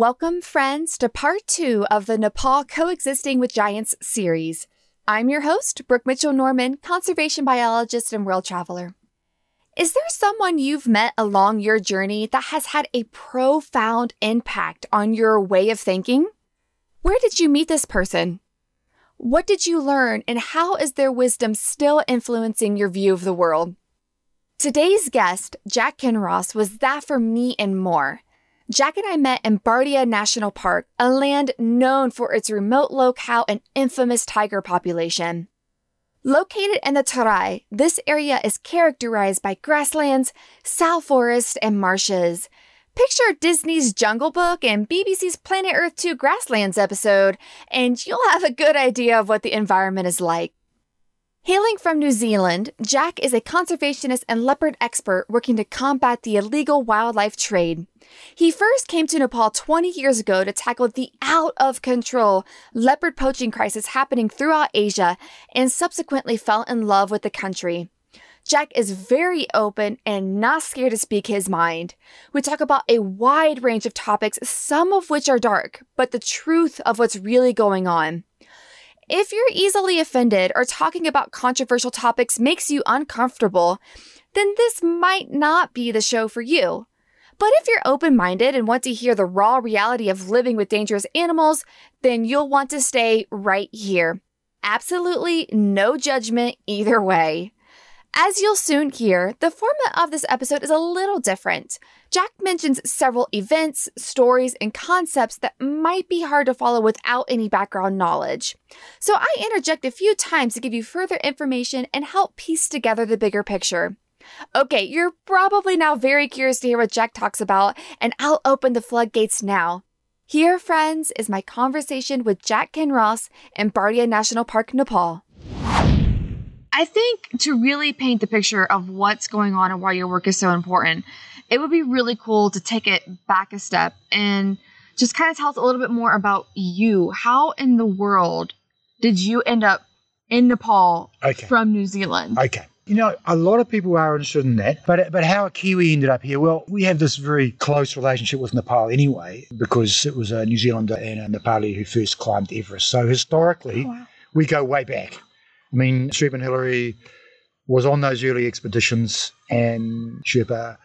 Welcome, friends, to part two of the Nepal Coexisting with Giants series. I'm your host, Brooke Mitchell Norman, conservation biologist and world traveler. Is there someone you've met along your journey that has had a profound impact on your way of thinking? Where did you meet this person? What did you learn, and how is their wisdom still influencing your view of the world? Today's guest, Jack Kinross, was that for me and more. Jack and I met in Bardia National Park, a land known for its remote locale and infamous tiger population. Located in the Terai, this area is characterized by grasslands, sal forests, and marshes. Picture Disney's Jungle Book and BBC's Planet Earth 2 Grasslands episode, and you'll have a good idea of what the environment is like. Hailing from New Zealand, Jack is a conservationist and leopard expert working to combat the illegal wildlife trade. He first came to Nepal 20 years ago to tackle the out-of-control leopard poaching crisis happening throughout Asia and subsequently fell in love with the country. Jack is very open and not scared to speak his mind. We talk about a wide range of topics, some of which are dark, but the truth of what's really going on. If you're easily offended or talking about controversial topics makes you uncomfortable, then this might not be the show for you. But if you're open-minded and want to hear the raw reality of living with dangerous animals, then you'll want to stay right here. Absolutely no judgment either way. As you'll soon hear, the format of this episode is a little different. Jack mentions several events, stories, and concepts that might be hard to follow without any background knowledge. So I interject a few times to give you further information and help piece together the bigger picture. Okay, you're probably now very curious to hear what Jack talks about, and I'll open the floodgates now. Here, friends, is my conversation with Jack Kinross in Bardia National Park, Nepal. I think to really paint the picture of what's going on and why your work is so important, it would be really cool to take it back a step and just kind of tell us a little bit more about you. How in the world did you end up in Nepal from New Zealand? Okay. You know, a lot of people are interested in that, but how a Kiwi ended up here, well, we have this very close relationship with Nepal anyway, because it was a New Zealander and a Nepali who first climbed Everest. So historically, we go way back. I mean, Sherpa and Hillary was on those early expeditions, and Sherpa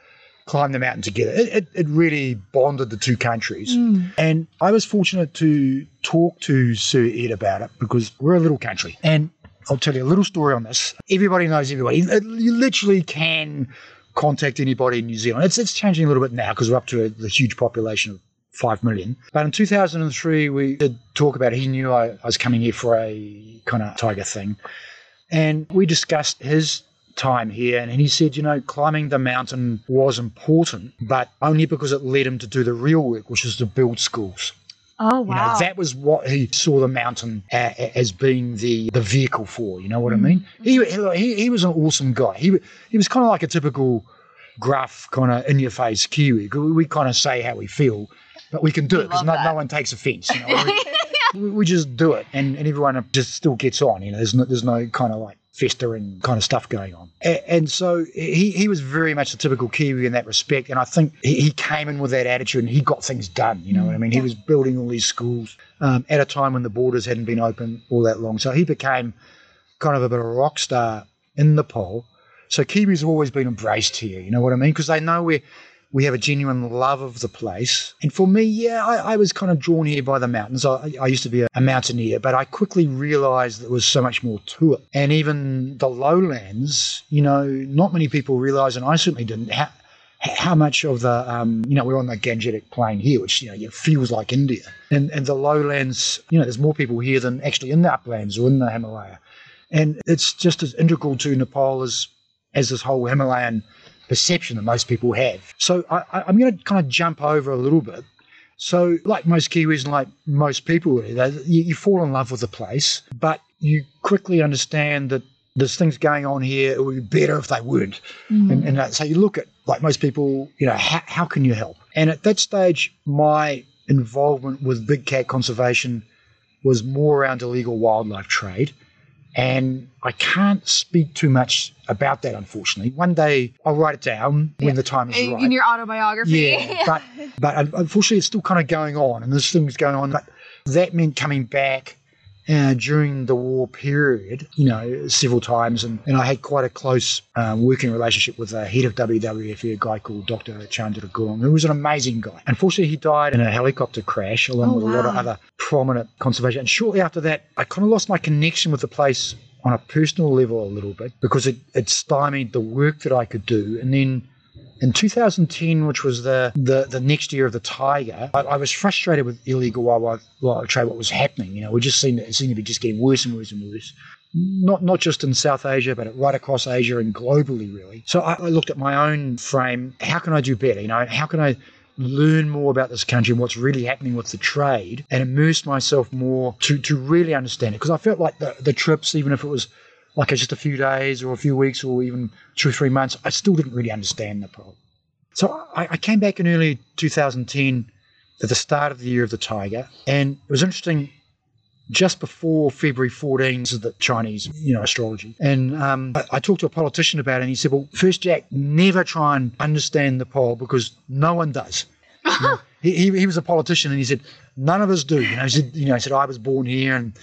climbed the mountain together. It really bonded the two countries. Mm. And I was fortunate to talk to Sir Ed about it because we're a little country. And I'll tell you a little story on this. Everybody knows everybody. You literally can contact anybody in New Zealand. It's changing a little bit now because we're up to the huge population of 5 million. But in 2003, we did talk about it. He knew I was coming here for a kind of tiger thing. And we discussed his time here. And he said, you know, climbing the mountain was important, but only because it led him to do the real work, which was to build schools. Oh, wow. You know, that was what he saw the mountain as being the vehicle for. You know what I mean? He was an awesome guy. He was kind of like a typical gruff, kind of in-your-face Kiwi. We kind of say how we feel. But we can do it because no one takes offense. You know? We just do it, and everyone just still gets on. You know, there's no kind of like festering kind of stuff going on. And so he was very much a typical Kiwi in that respect. And I think he came in with that attitude, and he got things done. You know what I mean? Yeah. He was building all these schools at a time when the borders hadn't been open all that long. So he became kind of a bit of a rock star in Nepal. So Kiwis have always been embraced here. You know what I mean? Because they know we have a genuine love of the place. And for me, I was kind of drawn here by the mountains. I used to be a mountaineer, but I quickly realized there was so much more to it. And even the lowlands, you know, not many people realize, and I certainly didn't, how much of the, you know, we're on the Gangetic Plain here, which, you know, it feels like India. And the lowlands, you know, there's more people here than actually in the uplands or in the Himalaya. And it's just as integral to Nepal as this whole Himalayan perception that most people have. So I'm going to kind of jump over a little bit. So like most Kiwis and like most people, you fall in love with the place, but you quickly understand that there's things going on here. It would be better if they weren't. Mm. And so you look at, like most people, you know, how can you help? And at that stage, my involvement with big cat conservation was more around illegal wildlife trade And I can't speak too much about that, unfortunately. One day I'll write it down when the time is right. In your autobiography. Yeah, but unfortunately it's still kind of going on, and there's things going on. But that meant coming back during the war period, you know, several times. And I had quite a close working relationship with the head of WWF, a guy called Dr. Chandra Gurung, who was an amazing guy. Unfortunately, he died in a helicopter crash along with a lot of other prominent conservation. And shortly after that, I kind of lost my connection with the place on a personal level a little bit, because it stymied the work that I could do. And then in 2010, which was the next year of the tiger, I was frustrated with illegal wildlife trade, what was happening. You know, we just seemed to be just getting worse and worse and worse. Not just in South Asia, but right across Asia and globally, really. So I looked at my own frame. How can I do better? You know, how can I learn more about this country and what's really happening with the trade, and immerse myself more to really understand it? Because I felt like the trips, even if it was like just a few days or a few weeks or even 2 or 3 months, I still didn't really understand the problem. So I came back in early 2010 at the start of the year of the tiger. And it was interesting, just before February 14, this is the Chinese, you know, astrology. And I talked to a politician about it, and he said, well, first, Jack, never try and understand the poll, because no one does. You know, he was a politician, and he said, none of us do. You know, he said, I was born here and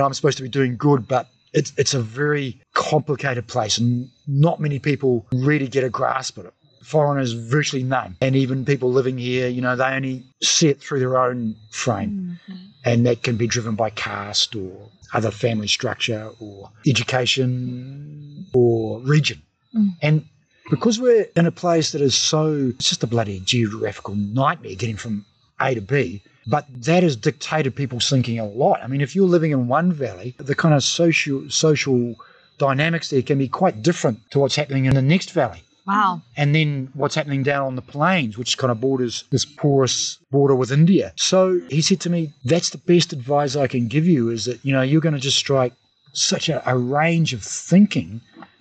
I'm supposed to be doing good, but it's a very complicated place, and not many people really get a grasp of it. Foreigners, virtually none. And even people living here, you know, they only see it through their own frame. Mm-hmm. And that can be driven by caste or other family structure or education or region. Mm-hmm. And because we're in a place that is it's just a bloody geographical nightmare getting from A to B, but that has dictated people's thinking a lot. I mean, if you're living in one valley, the kind of social dynamics there can be quite different to what's happening in the next valley. Wow. And then what's happening down on the plains, which kind of borders this porous border with India. So he said to me, that's the best advice I can give you, is that, you know, you're going to just strike such a range of thinking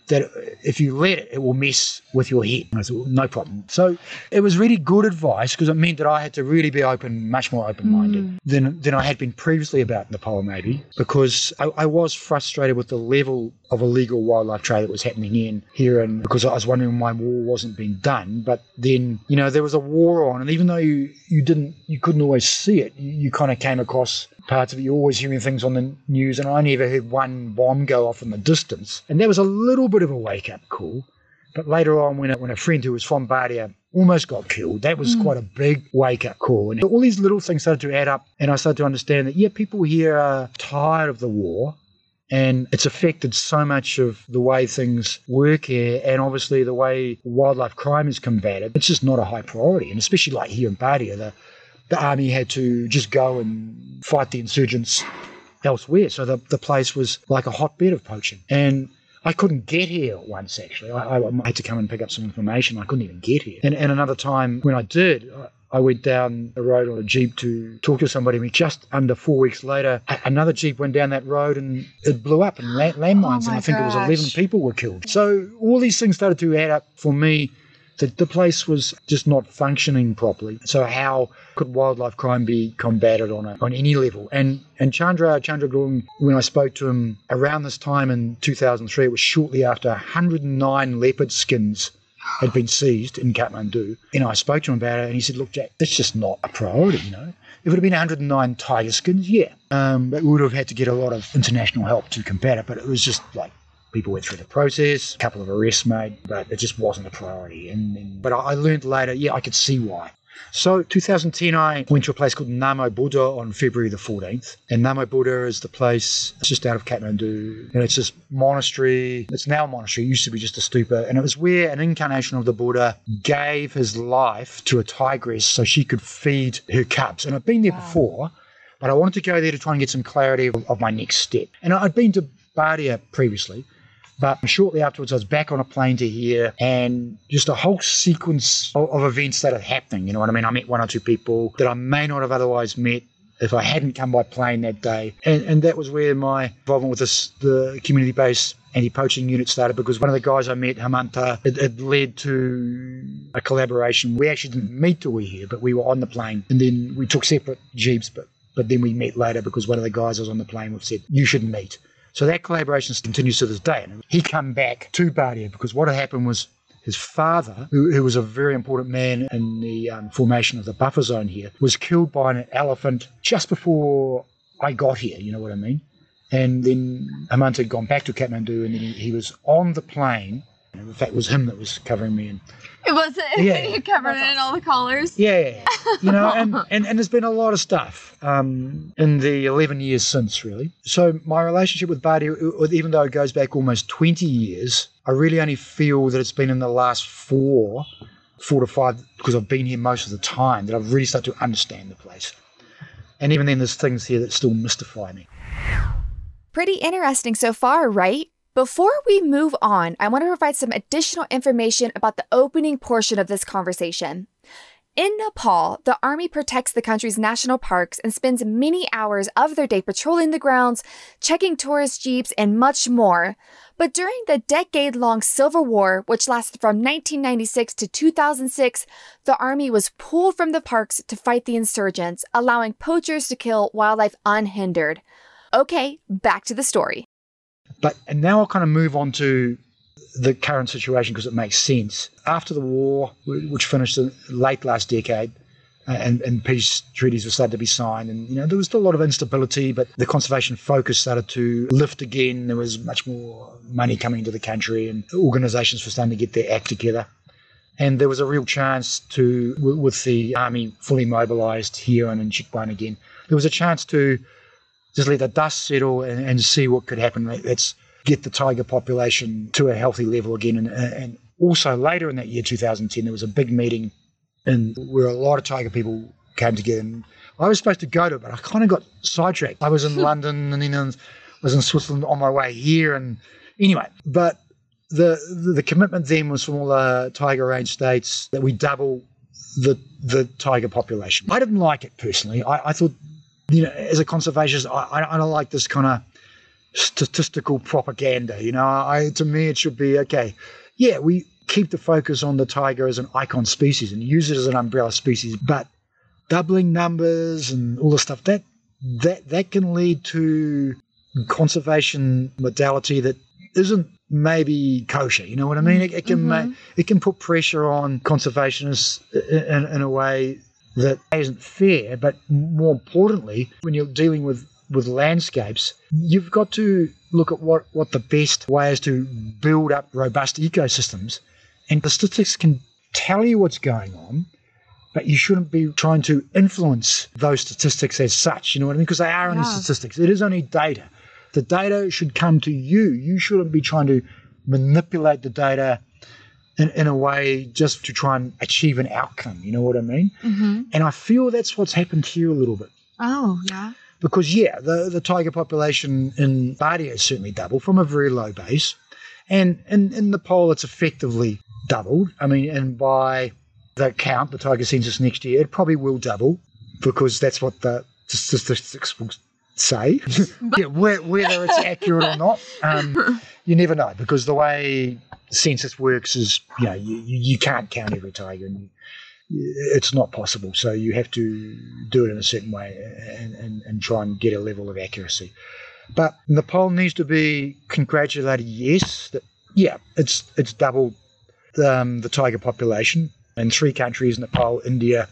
that if you let it, it will mess with your head. And I said, well, no problem. So it was really good advice, because it meant that I had to really be open, much more open-minded than I had been previously about Nepal, maybe, because I was frustrated with the level of illegal wildlife trade that was happening in here, and because I was wondering why war wasn't being done. But then, you know, there was a war on, and even though you couldn't always see it, you kind of came across parts of it. You're always hearing things on the news, and I never heard one bomb go off in the distance. And that was a little bit of a wake-up call. But later on, when a friend who was from Bardia almost got killed, that was quite a big wake-up call. And all these little things started to add up, and I started to understand that, yeah, people here are tired of the war, and it's affected so much of the way things work here, and obviously the way wildlife crime is combated. It's just not a high priority, and especially like here in Bardia, the army had to just go and fight the insurgents elsewhere. So the place was like a hotbed of poaching. And I couldn't get here once, actually. I had to come and pick up some information. I couldn't even get here. And another time when I did, I went down the road on a jeep to talk to somebody. And just under 4 weeks later, another jeep went down that road and it blew up, and landmines. Oh, and I think it was 11 people were killed. So all these things started to add up for me, that the place was just not functioning properly. So how could wildlife crime be combated on any level? And Chandra Gurung, when I spoke to him around this time in 2003, it was shortly after 109 leopard skins had been seized in Kathmandu. And I spoke to him about it, and he said, look, Jack, that's just not a priority, you know. If it had been 109 tiger skins, but we would have had to get a lot of international help to combat it. But it was just like, people went through the process, a couple of arrests made, but it just wasn't a priority. But I learned later, I could see why. So 2010, I went to a place called Namo Buddha on February the 14th. And Namo Buddha is the place, it's just out of Kathmandu. And it's this monastery. It's now a monastery. It used to be just a stupa. And it was where an incarnation of the Buddha gave his life to a tigress so she could feed her cubs. And I'd been there before, but I wanted to go there to try and get some clarity of my next step. And I'd been to Bardia previously, but shortly afterwards, I was back on a plane to here, and just a whole sequence of events that are happening. You know what I mean? I met one or two people that I may not have otherwise met if I hadn't come by plane that day. And that was where my involvement with the community-based anti-poaching unit started, because one of the guys I met, Hemanta, it led to a collaboration. We actually didn't meet till we were here, but we were on the plane, and then we took separate jeeps, but then we met later because one of the guys I was on the plane with said, you should meet. So that collaboration continues to this day. And he came back to Bardia because what had happened was his father, who was a very important man in the formation of the buffer zone here, was killed by an elephant just before I got here, you know what I mean? And then Hemanta had gone back to Kathmandu, and then he was on the plane. And in fact, it was him that was covering me. It was it? Yeah. You covered it in all the collars? Yeah. You know, and there's been a lot of stuff in the 11 years since, really. So my relationship with Bardia, even though it goes back almost 20 years, I really only feel that it's been in the last four to five, because I've been here most of the time, that I've really started to understand the place. And even then, there's things here that still mystify me. Pretty interesting so far, right? Before we move on, I want to provide some additional information about the opening portion of this conversation. In Nepal, the Army protects the country's national parks and spends many hours of their day patrolling the grounds, checking tourist jeeps, and much more. But during the decade-long Civil War, which lasted from 1996 to 2006, the Army was pulled from the parks to fight the insurgents, allowing poachers to kill wildlife unhindered. Okay, back to the story. And now I'll kind of move on to the current situation because it makes sense. After the war, which finished late last decade, and peace treaties were started to be signed, and you know there was still a lot of instability, but the conservation focus started to lift again. There was much more money coming into the country, and organisations were starting to get their act together. And there was a real chance to, with the army fully mobilised here and in Chitwan again, there was a chance to just let the dust settle and see what could happen. Let's get the tiger population to a healthy level again. And also later in that year, 2010, there was a big meeting and where a lot of tiger people came together. And I was supposed to go to it, but I kind of got sidetracked. I was in London and then I was in Switzerland on my way here. And anyway, but the commitment then was from all the tiger range states that we double the tiger population. I didn't like it personally. I thought, you know, as a conservationist, I don't like this kind of statistical propaganda. You know, to me, it should be, okay, yeah, we keep the focus on the tiger as an icon species and use it as an umbrella species, but doubling numbers and all this stuff, that can lead to conservation modality that isn't maybe kosher. You know what I mean? It can it can put pressure on conservationists in a way that isn't fair, but more importantly, when you're dealing with landscapes, you've got to look at what the best way is to build up robust ecosystems. And the statistics can tell you what's going on, but you shouldn't be trying to influence those statistics as such, you know what I mean? Because they are only statistics. It is only data. The data should come to you. You shouldn't be trying to manipulate the data in a way just to try and achieve an outcome, you know what I mean? Mm-hmm. And I feel that's what's happened here a little bit. Oh, yeah. Because, yeah, the tiger population in Bardia has certainly doubled from a very low base. And in Nepal, it's effectively doubled. I mean, and by the count, the tiger census next year, it probably will double because that's what the statistics will say. Yeah, whether it's accurate or not, you never know, because the way census works is, you know, you can't count every tiger, and it's not possible. So you have to do it in a certain way and try and get a level of accuracy. But Nepal needs to be congratulated, yes, that it's doubled the tiger population, and three countries, Nepal, India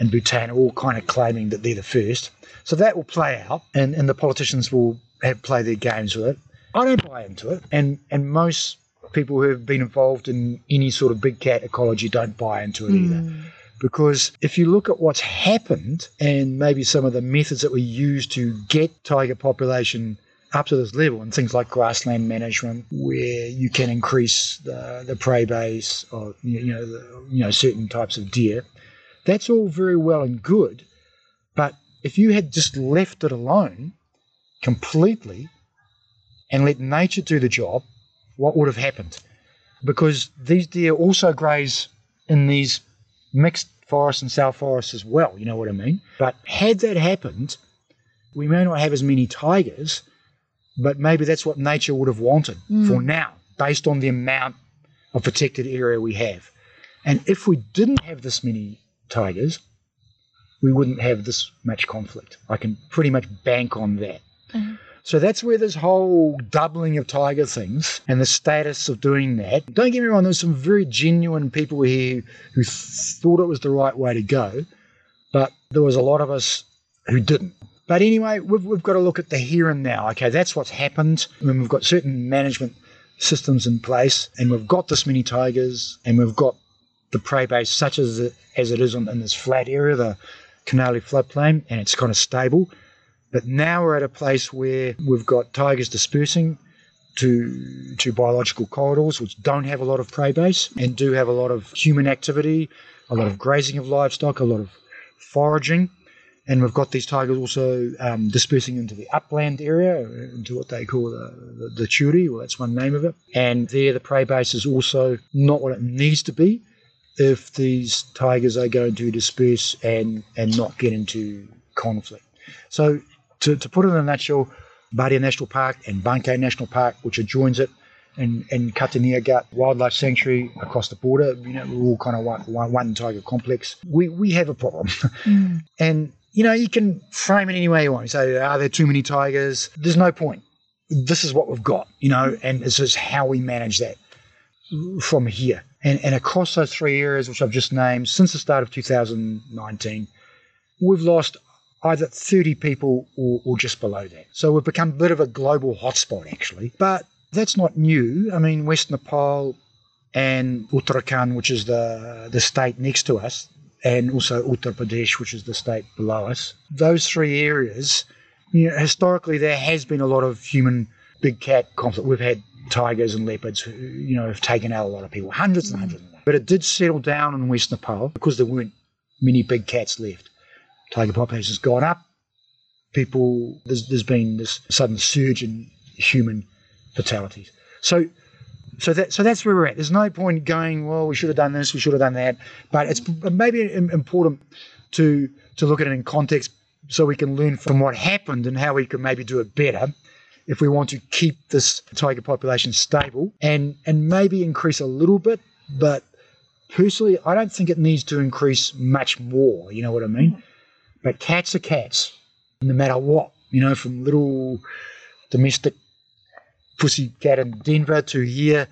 and Bhutan, all kind of claiming that they're the first. So that will play out, and the politicians will play their games with it. I don't buy into it, and most people who have been involved in any sort of big cat ecology don't buy into it either. Because if you look at what's happened and maybe some of the methods that were used to get tiger population up to this level, and things like grassland management, where you can increase the prey base or certain types of deer, that's all very well and good, but if you had just left it alone completely and let nature do the job, what would have happened? Because these deer also graze in these mixed forests and south forests as well, you know what I mean? But had that happened, we may not have as many tigers, but maybe that's what nature would have wanted for now, based on the amount of protected area we have. And if we didn't have this many tigers, we wouldn't have this much conflict. I can pretty much bank on that. Mm-hmm. So that's where this whole doubling of tiger things and the status of doing that. Don't get me wrong, there's some very genuine people here who thought it was the right way to go, but there was a lot of us who didn't. But anyway, we've got to look at the here and now. Okay, that's what's happened. I mean, we've got certain management systems in place, and we've got this many tigers, and we've got the prey base such as it is in this flat area, the Canale floodplain, and it's kind of stable. But now we're at a place where we've got tigers dispersing to biological corridors, which don't have a lot of prey base and do have a lot of human activity, a lot of grazing of livestock, a lot of foraging. And we've got these tigers also dispersing into the upland area, into what they call the Churi. Well, that's one name of it. And there the prey base is also not what it needs to be if these tigers are going to disperse and not get into conflict. So to put it in a nutshell, Bardia National Park and Banke National Park, which adjoins it, and Katarniaghat Wildlife Sanctuary across the border, you know, we're all kind of one tiger complex. We have a problem. And you know, you can frame it any way you want. You say, are there too many tigers? There's no point. This is what we've got, you know, and this is how we manage that from here. And across those three areas, which I've just named, since the start of 2019, we've lost either 30 people or just below that. So we've become a bit of a global hotspot, actually. But that's not new. I mean, West Nepal and Uttarakhand, which is the state next to us, and also Uttar Pradesh, which is the state below us. Those three areas, you know, historically, there has been a lot of human big cat conflict. We've had tigers and leopards who, you know, have taken out a lot of people, hundreds and hundreds. But it did settle down in West Nepal because there weren't many big cats left. Tiger population has gone up. People, there's been this sudden surge in human fatalities. So that's where we're at. There's no point going, well, we should have done this, we should have done that. But it's maybe important to look at it in context so we can learn from what happened and how we can maybe do it better if we want to keep this tiger population stable and maybe increase a little bit. But personally, I don't think it needs to increase much more, you know what I mean? But cats are cats, no matter what, you know, from little domestic pussy cat in Denver to here,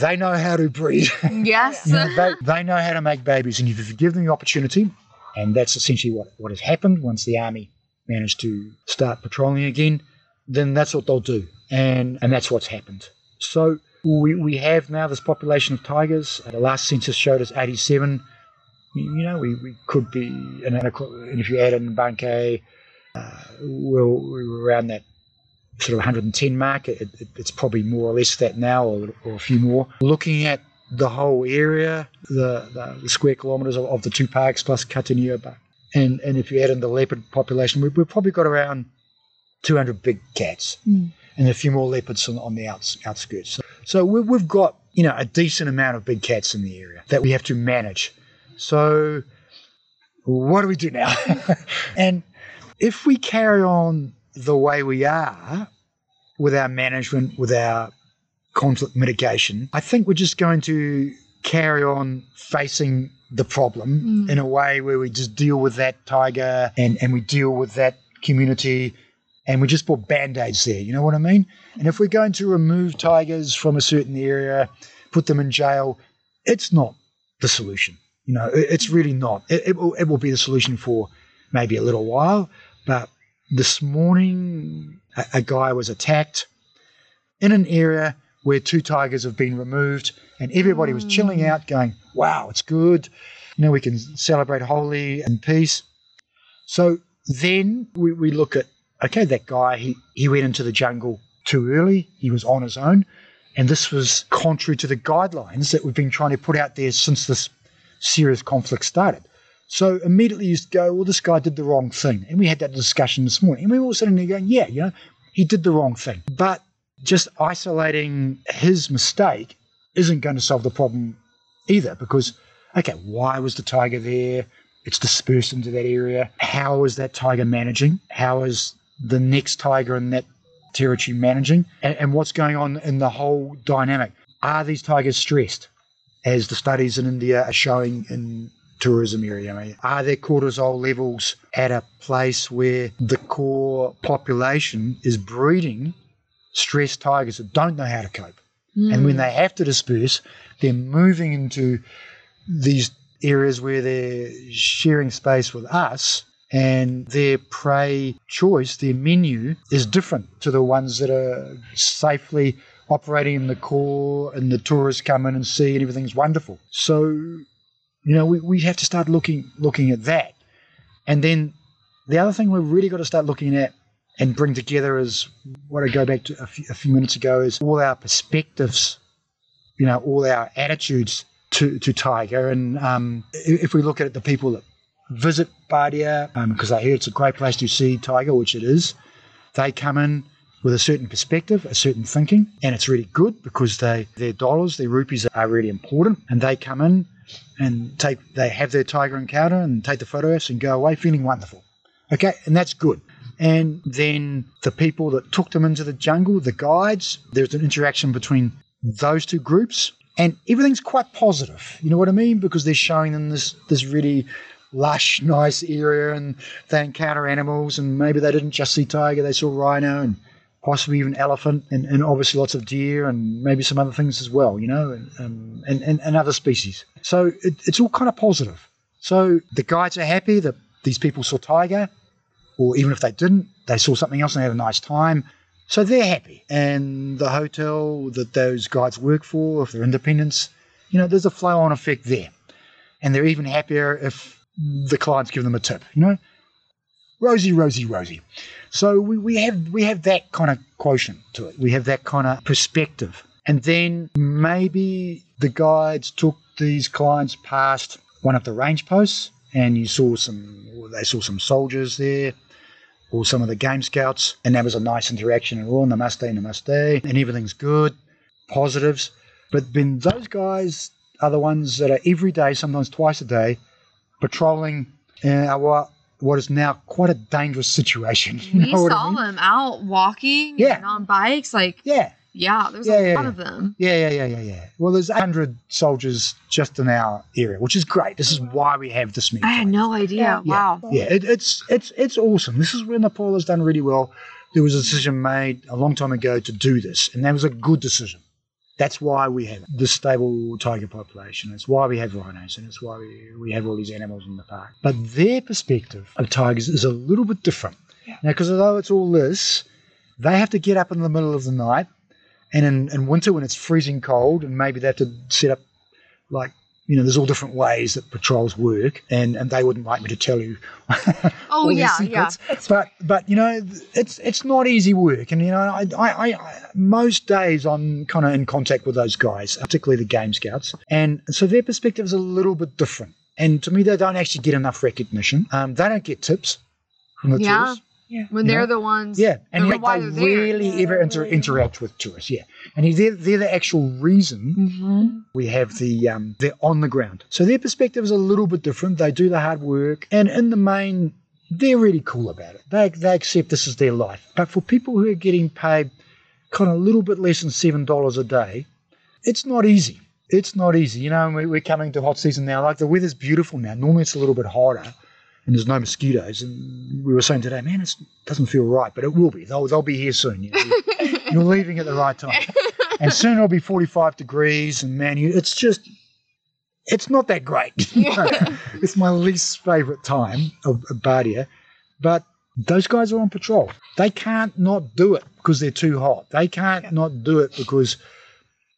they know how to breed. Yes. You know, they know how to make babies. And if you give them the opportunity, and that's essentially what has happened once the army managed to start patrolling again, then that's what they'll do. And that's what's happened. So we have now this population of tigers. The last census showed us 87. You know, we could be, and if you add in Banke, we were around that sort of 110 mark. It's probably more or less that now, or a few more. Looking at the whole area, the square kilometres of the two parks plus Katarniaghat, and if you add in the leopard population, we've probably got around 200 big cats and a few more leopards on the outskirts. So we've got, you know, a decent amount of big cats in the area that we have to manage. So what do we do now? And if we carry on the way we are with our management, with our conflict mitigation, I think we're just going to carry on facing the problem in a way where we just deal with that tiger and we deal with that community and we just put Band-Aids there, you know what I mean? And if we're going to remove tigers from a certain area, put them in jail, it's not the solution. You know, it's really not. It will be the solution for maybe a little while, but this morning, a guy was attacked in an area where two tigers have been removed, and everybody was chilling out going, wow, it's good. You know, we can celebrate Holi in peace. So then we look at, okay, that guy, he went into the jungle too early. He was on his own. And this was contrary to the guidelines that we've been trying to put out there since this serious conflict started. So immediately you go, well, this guy did the wrong thing. And we had that discussion this morning. And we were all sitting there going, yeah, you know, he did the wrong thing. But just isolating his mistake isn't going to solve the problem either because, okay, why was the tiger there? It's dispersed into that area. How is that tiger managing? How is the next tiger in that territory managing? And what's going on in the whole dynamic? Are these tigers stressed, as the studies in India are showing in tourism area? I mean, are there cortisol levels at a place where the core population is breeding stressed tigers that don't know how to cope. Mm. And when they have to disperse, they're moving into these areas where they're sharing space with us, and their prey choice, their menu, is different to the ones that are safely operating in the core, and the tourists come in and see, and everything's wonderful. So, you know, we have to start looking at that. And then the other thing we've really got to start looking at and bring together is what I go back to a few minutes ago, is all our perspectives, you know, all our attitudes to tiger. And if we look at it, the people that visit Bardia, because I hear it's a great place to see tiger, which it is, they come in with a certain perspective, a certain thinking, and it's really good because their dollars, their rupees are really important, and they come in and they have their tiger encounter and take the photographs and go away feeling wonderful. Okay, and that's good. And then the people that took them into the jungle, the guides, there's an interaction between those two groups, and everything's quite positive. You know what I mean? Because they're showing them this really lush, nice area, and they encounter animals, and maybe they didn't just see tiger, they saw rhino and possibly even elephant, and obviously lots of deer and maybe some other things as well, you know, and other species. So it's all kind of positive. So the guides are happy that these people saw tiger, or even if they didn't, they saw something else and had a nice time. So they're happy. And the hotel that those guides work for, if they're independents, you know, there's a flow-on effect there. And they're even happier if the clients give them a tip, you know. Rosy. So we have that kind of quotient to it. We have that kind of perspective. And then maybe the guides took these clients past one of the range posts, and they saw some soldiers there, or some of the game scouts, and that was a nice interaction, and all namaste, and everything's good, positives. But then those guys are the ones that are every day, sometimes twice a day, patrolling our what is now quite a dangerous situation. We saw them out walking and on bikes. There's a lot of them. Yeah. Well, there's 100 soldiers just in our area, which is great. This is why we have this many. I had no idea. Wow. Yeah, it's awesome. This is where Nepal has done really well. There was a decision made a long time ago to do this, and that was a good decision. That's why we have this stable tiger population. That's why we have rhinos, and that's why we have all these animals in the park. But their perspective of tigers is a little bit different. Yeah. Now, because although it's all this, they have to get up in the middle of the night, and in winter when it's freezing cold, and maybe they have to set up, like, you know, there's all different ways that patrols work, and they wouldn't like me to tell you all their secrets. But you know, it's not easy work, and you know, I most days I'm kind of in contact with those guys, particularly the game scouts, and so their perspective is a little bit different. And to me, they don't actually get enough recognition. They don't get tips from the tourists. Yeah. When they're the ones. Yeah, and they really ever interact with tourists. Yeah, and they're the actual reason we have they're on the ground. So their perspective is a little bit different. They do the hard work, and in the main, they're really cool about it. They accept this is their life. But for people who are getting paid kind of a little bit less than $7 a day, it's not easy. You know, we're coming to hot season now. Like, the weather's beautiful now. Normally it's a little bit hotter, and there's no mosquitoes. And we were saying today, man, it doesn't feel right, but it will be. They'll be here soon. You know? You're leaving at the right time. And soon it'll be 45 degrees, and man, it's not that great. It's my least favourite time of Bardia. But those guys are on patrol. They can't not do it because they're too hot. They can't not do it because,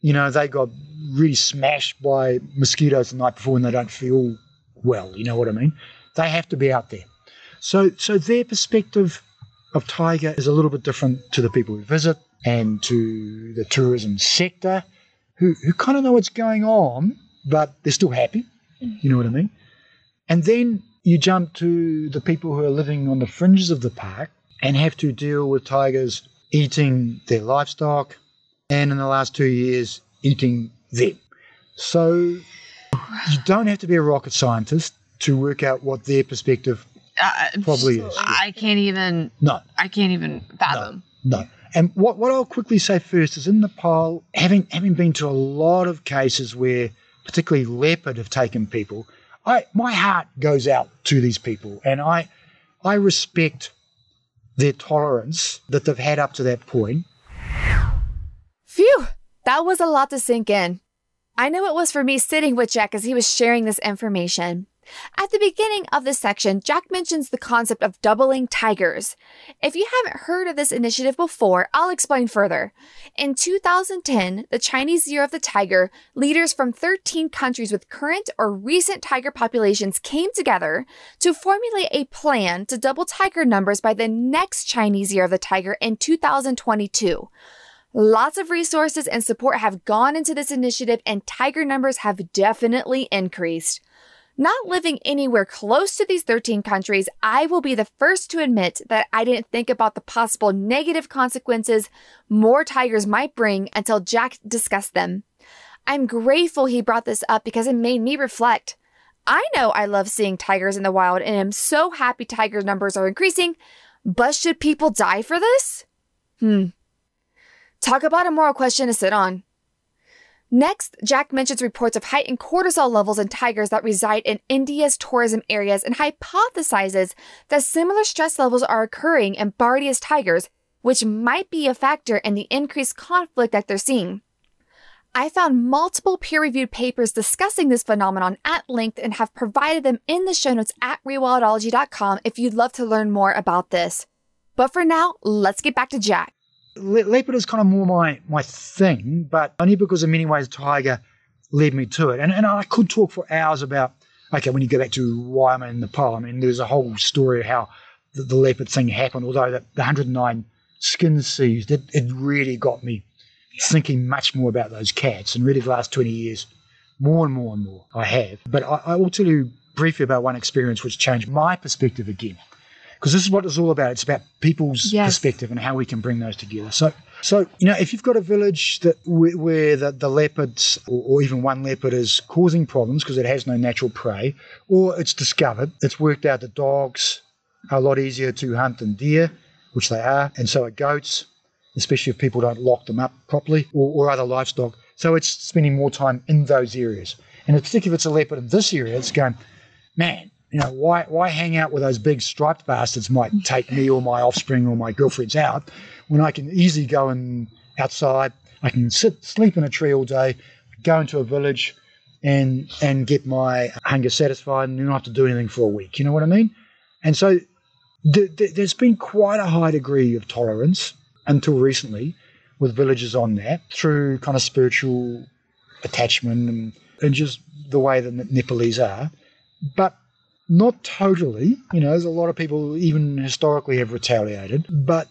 you know, they got really smashed by mosquitoes the night before and they don't feel well. You know what I mean? They have to be out there. So their perspective of tiger is a little bit different to the people who visit and to the tourism sector, who kind of know what's going on, but they're still happy. You know what I mean? And then you jump to the people who are living on the fringes of the park and have to deal with tigers eating their livestock, and in the last 2 years, eating them. So you don't have to be a rocket scientist to work out what their perspective probably is. Yeah. I can't even fathom. No. And what I'll quickly say first is, in Nepal, having been to a lot of cases where particularly leopard have taken people, my heart goes out to these people. And I I respect their tolerance that they've had up to that point. Phew, that was a lot to sink in. I know it was for me sitting with Jack as he was sharing this information. At the beginning of this section, Jack mentions the concept of doubling tigers. If you haven't heard of this initiative before, I'll explain further. In 2010, the Chinese Year of the Tiger, leaders from 13 countries with current or recent tiger populations came together to formulate a plan to double tiger numbers by the next Chinese Year of the Tiger in 2022. Lots of resources and support have gone into this initiative, and tiger numbers have definitely increased. Not living anywhere close to these 13 countries, I will be the first to admit that I didn't think about the possible negative consequences more tigers might bring until Jack discussed them. I'm grateful he brought this up because it made me reflect. I know I love seeing tigers in the wild and am so happy tiger numbers are increasing, but should people die for this? Talk about a moral question to sit on. Next, Jack mentions reports of heightened cortisol levels in tigers that reside in India's tourism areas and hypothesizes that similar stress levels are occurring in Bardia's tigers, which might be a factor in the increased conflict that they're seeing. I found multiple peer-reviewed papers discussing this phenomenon at length and have provided them in the show notes at rewildology.com if you'd love to learn more about this. But for now, let's get back to Jack. Leopard is kind of more my thing, but only because in many ways tiger led me to it. And I could talk for hours about, okay, when you go back to why I'm in Nepal, I mean, there's a whole story of how the leopard thing happened, although the 109 skins seized, it really got me thinking much more about those cats. And really the last 20 years, more and more and more I have. But I will tell you briefly about one experience which changed my perspective again. Because this is what it's all about. It's about people's perspective and how we can bring those together. So you know, if you've got a village that where the leopards or even one leopard is causing problems because it has no natural prey, or it's discovered, it's worked out that dogs are a lot easier to hunt than deer, which they are, and so are goats, especially if people don't lock them up properly, or other livestock. So it's spending more time in those areas. And particularly if it's a leopard in this area, it's going, man, you know, why hang out with those big striped bastards might take me or my offspring or my girlfriends out when I can easily go in outside, I can sleep in a tree all day, go into a village and get my hunger satisfied and not have to do anything for a week. You know what I mean? And so there's been quite a high degree of tolerance until recently with villages on that through kind of spiritual attachment and just the way that Nepalese are. But not totally, you know, there's a lot of people even historically have retaliated, but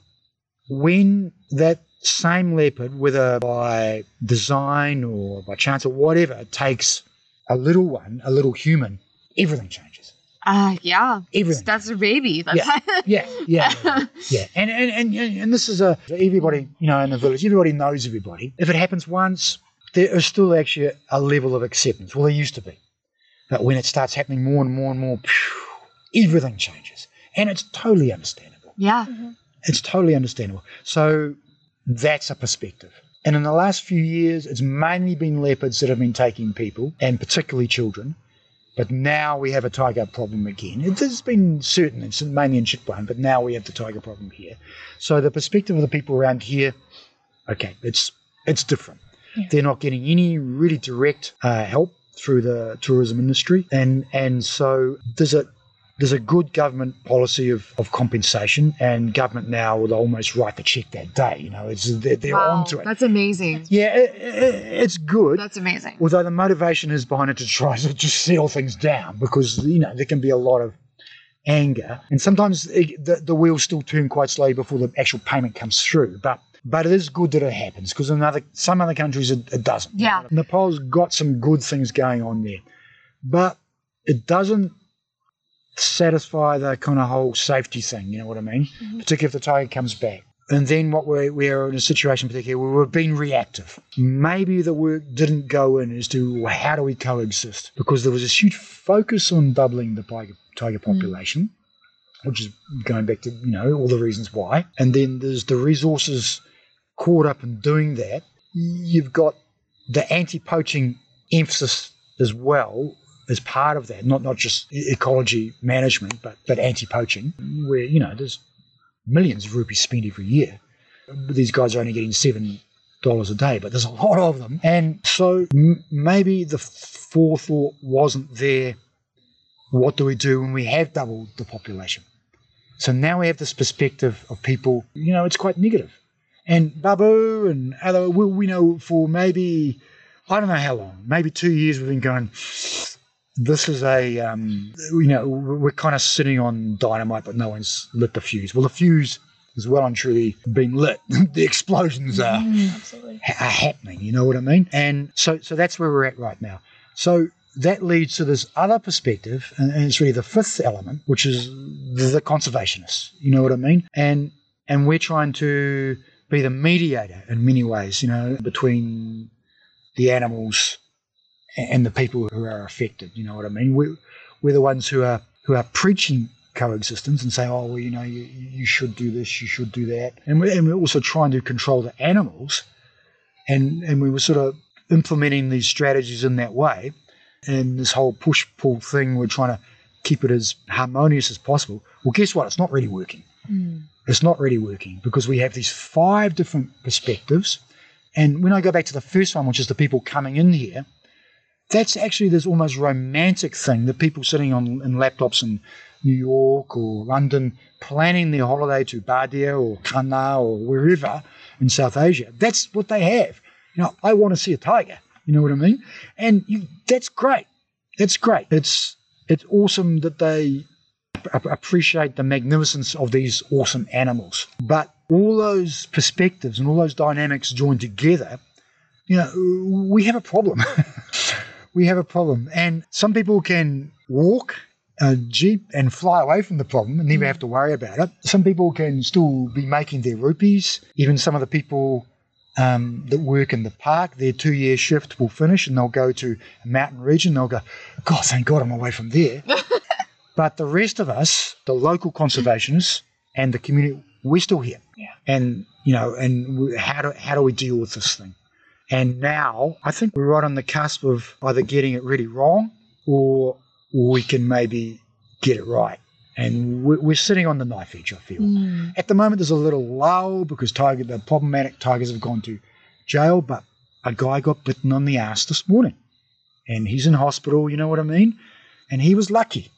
when that same leopard, whether by design or by chance or whatever, takes a little one, a little human, everything changes. Everything. That's a baby. That's yeah. And this is everybody, you know, in the village, everybody knows everybody. If it happens once, there is still actually a level of acceptance. Well, there used to be. But when it starts happening more and more and more, everything changes. And it's totally understandable. Yeah. Mm-hmm. It's totally understandable. So that's a perspective. And in the last few years, it's mainly been leopards that have been taking people, and particularly children. But now we have a tiger problem again. There's been certain incidents, mainly in Chitwan, but now we have the tiger problem here. So the perspective of the people around here, okay, it's different. Yeah. They're not getting any really direct help through the tourism industry, and so there's a good government policy of compensation, and government now will almost write the check that day. You know, they're onto it. That's amazing. Yeah, it's good. That's amazing. Although the motivation is behind it to try to just settle things down, because you know there can be a lot of anger, and sometimes the wheels still turn quite slowly before the actual payment comes through, But it is good that it happens, because in some other countries it doesn't. Yeah. Nepal's got some good things going on there. But it doesn't satisfy the kind of whole safety thing, you know what I mean? Mm-hmm. Particularly if the tiger comes back. And then what we're in a situation particularly where we've been reactive. Maybe the work didn't go in as to how do we coexist, because there was this huge focus on doubling the tiger population, which is going back to, you know, all the reasons why. And then there's the resources caught up in doing that. You've got the anti-poaching emphasis as well as part of that, not just ecology management, but anti-poaching, where, you know, there's millions of rupees spent every year. These guys are only getting $7 a day, but there's a lot of them. And so maybe the forethought wasn't there. What do we do when we have doubled the population? So now we have this perspective of people, you know, it's quite negative. And Babu and other, we know for maybe, I don't know how long, maybe 2 years we've been going, this is a, you know, we're kind of sitting on dynamite, but no one's lit the fuse. Well, the fuse is well and truly being lit. The explosions are happening, you know what I mean? And so that's where we're at right now. So that leads to this other perspective, and it's really the fifth element, which is the conservationists, you know what I mean? And we're trying to be the mediator in many ways, you know, between the animals and the people who are affected, you know what I mean? We're the ones who are preaching coexistence and say, oh, well, you know, you should do this, you should do that. And we're also trying to control the animals, and we were sort of implementing these strategies in that way. And this whole push-pull thing, we're trying to keep it as harmonious as possible. Well, guess what? It's not really working. Mm. It's not really working because we have these 5 different perspectives. And when I go back to the first one, which is the people coming in here, that's actually this almost romantic thing, the people sitting in laptops in New York or London planning their holiday to Bardia or Kana or wherever in South Asia. That's what they have. You know, I want to see a tiger. You know what I mean? And that's great. That's great. It's awesome that they appreciate the magnificence of these awesome animals. But all those perspectives and all those dynamics joined together, you know, we have a problem. We have a problem. And some people can walk a jeep and fly away from the problem and never have to worry about it. Some people can still be making their rupees. Even some of the people that work in the park, their 2-year shift will finish and they'll go to a mountain region. They'll go, God, thank God I'm away from there. But the rest of us, the local conservationists and the community, we're still here. Yeah. And, you know, and how do we deal with this thing? And now I think we're right on the cusp of either getting it really wrong or we can maybe get it right. And we're sitting on the knife edge, I feel. Mm. At the moment, there's a little lull because the problematic tigers have gone to jail, but a guy got bitten on the ass this morning. And he's in hospital, you know what I mean? And he was lucky.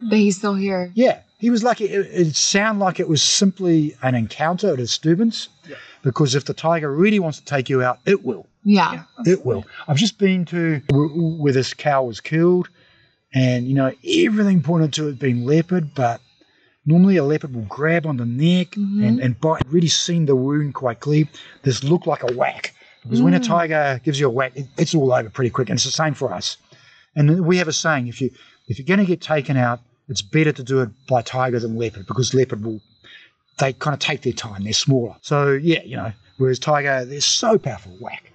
But he's still here. Yeah, he was lucky. It sounded like it was simply an encounter, a disturbance, because if the tiger really wants to take you out, it will. Yeah. It will. I've just been to where this cow was killed. And, you know, everything pointed to it being leopard, but normally a leopard will grab on the neck and bite. Really seen the wound quite clear. This looked like a whack. Because when a tiger gives you a whack, it's all over pretty quick. And it's the same for us. And we have a saying, if you're going to get taken out, it's better to do it by tiger than leopard, because leopard they kind of take their time. They're smaller. So, yeah, you know, whereas tiger, they're so powerful, whack.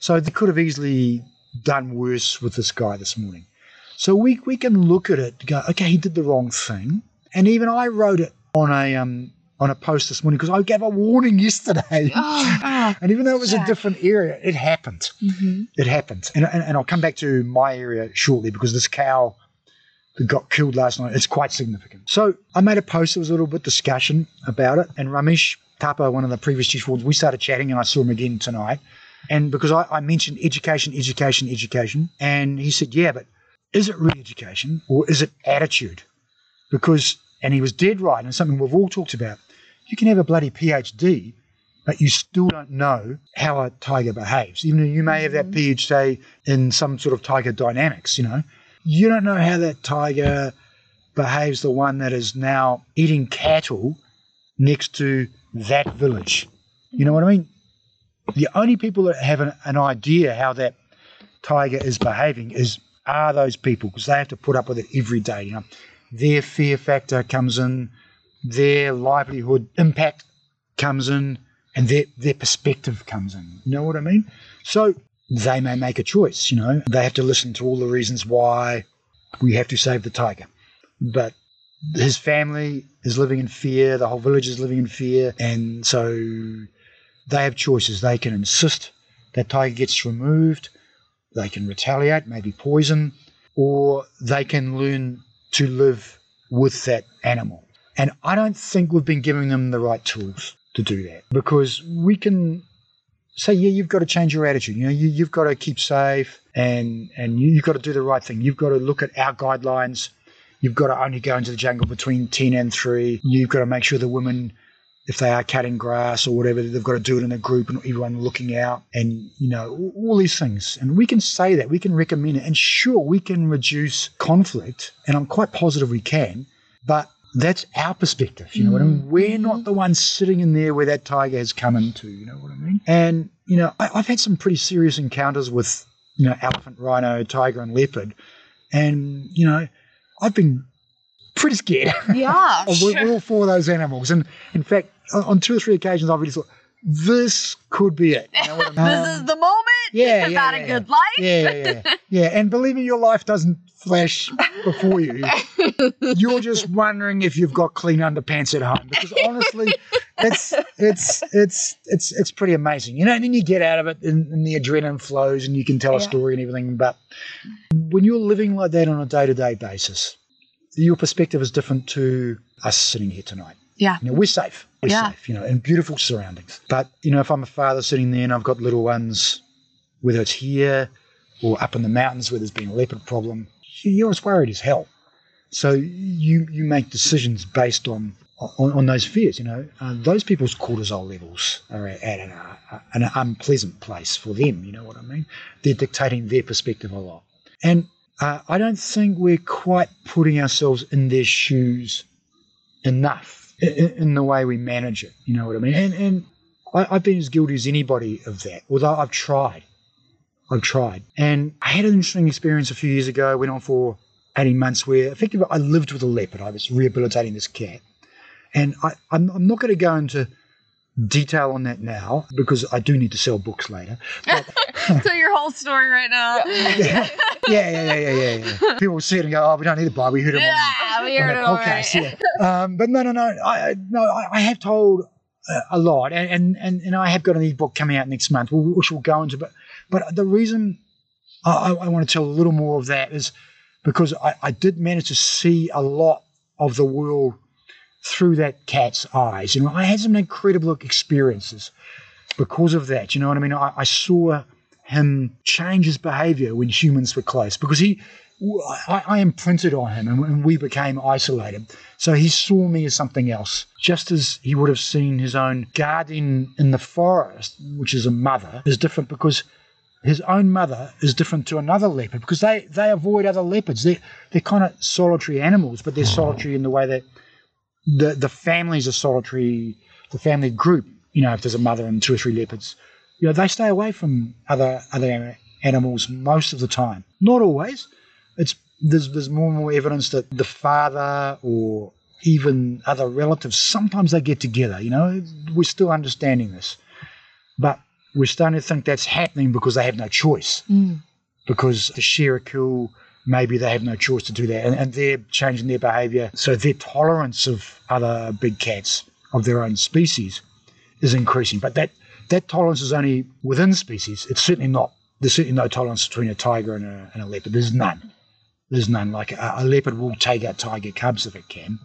So they could have easily done worse with this guy this morning. So we can look at it and go, okay, he did the wrong thing. And even I wrote it on a post this morning because I gave a warning yesterday. And even though it was a different area, it happened. Mm-hmm. It happened. And I'll come back to my area shortly because this cow that got killed last night, it's quite significant. So I made a post. There was a little bit of discussion about it. And Ramesh Tapa, one of the previous chief wards, we started chatting and I saw him again tonight. And because I mentioned education. And he said, yeah, but is it really education or is it attitude? Because, and he was dead right, and it's something we've all talked about, you can have a bloody PhD, but you still don't know how a tiger behaves. Even though you may have that PhD in some sort of tiger dynamics, you know, you don't know how that tiger behaves, the one that is now eating cattle next to that village. You know what I mean? The only people that have an idea how that tiger is behaving are those people, because they have to put up with it every day. You know, their fear factor comes in, their livelihood impact comes in, and their perspective comes in. You know what I mean? So they may make a choice, you know. They have to listen to all the reasons why we have to save the tiger. But his family is living in fear, the whole village is living in fear, and so they have choices. They can insist that tiger gets removed. They can retaliate, maybe poison. or they can learn to live with that animal. And I don't think we've been giving them the right tools to do that, because we can say, yeah, you've got to change your attitude. You know, you've got to keep safe and you've got to do the right thing. You've got to look at our guidelines. You've got to only go into the jungle between 10 and 3. You've got to make sure the women, if they are cutting grass or whatever, they've got to do it in a group and everyone looking out and, you know, all these things. And we can say that. We can recommend it. And sure, we can reduce conflict, and I'm quite positive we can, but that's our perspective, you know what I mean? We're not the ones sitting in there where that tiger has come into, you know what I mean? And, you know, I've had some pretty serious encounters with, you know, elephant, rhino, tiger and leopard. And, you know, I've been pretty scared. Yeah. We're all for those animals. And, in fact, on 2 or 3 occasions I've really thought, this could be it. You know what I mean? This is the moment. Yeah, about a good life. Yeah. And believe me, your life doesn't flash before you. You're just wondering if you've got clean underpants at home, because honestly, it's pretty amazing, you know. And then you get out of it, and the adrenaline flows, and you can tell a story and everything. But when you're living like that on a day-to-day basis, your perspective is different to us sitting here tonight. Yeah, you know, we're safe. We're safe, you know, in beautiful surroundings. But you know, if I'm a father sitting there and I've got little ones, whether it's here or up in the mountains where there's been a leopard problem, you're as worried as hell. So you make decisions based on those fears, you know. Those people's cortisol levels are at an unpleasant place for them, you know what I mean? They're dictating their perspective a lot. And I don't think we're quite putting ourselves in their shoes enough in the way we manage it, you know what I mean? And I've been as guilty as anybody of that, although I've tried. And I had an interesting experience a few years ago. Went on for 18 months where effectively I lived with a leopard. I was rehabilitating this cat. And I'm not going to go into detail on that now because I do need to sell books later. But, so your whole story right now. Yeah. People will see it and go, oh, we don't need to buy. We heard it on the podcast. Right. Yeah. But no. I have told a lot. And I have got an ebook coming out next month, which we'll go into. But the reason I want to tell a little more of that is because I did manage to see a lot of the world through that cat's eyes. You know, I had some incredible experiences because of that. You know what I mean? I saw him change his behavior when humans were close, because I imprinted on him and we became isolated. So he saw me as something else, just as he would have seen his own guardian in the forest, which is a mother, is different because his own mother is different to another leopard, because they avoid other leopards. They're kind of solitary animals, but they're solitary in the way that the families are solitary, the family group. You know, if there's a mother and 2 or 3 leopards, you know, they stay away from other animals most of the time. Not always. There's more and more evidence that the father or even other relatives, sometimes they get together, you know. We're still understanding this. But we're starting to think that's happening because they have no choice. Mm. Because to share a kill, maybe they have no choice to do that. And they're changing their behaviour. So their tolerance of other big cats of their own species is increasing. But that tolerance is only within species. It's certainly not. There's certainly no tolerance between a tiger and a leopard. There's none. There's none. Like a leopard will take out tiger cubs if it can.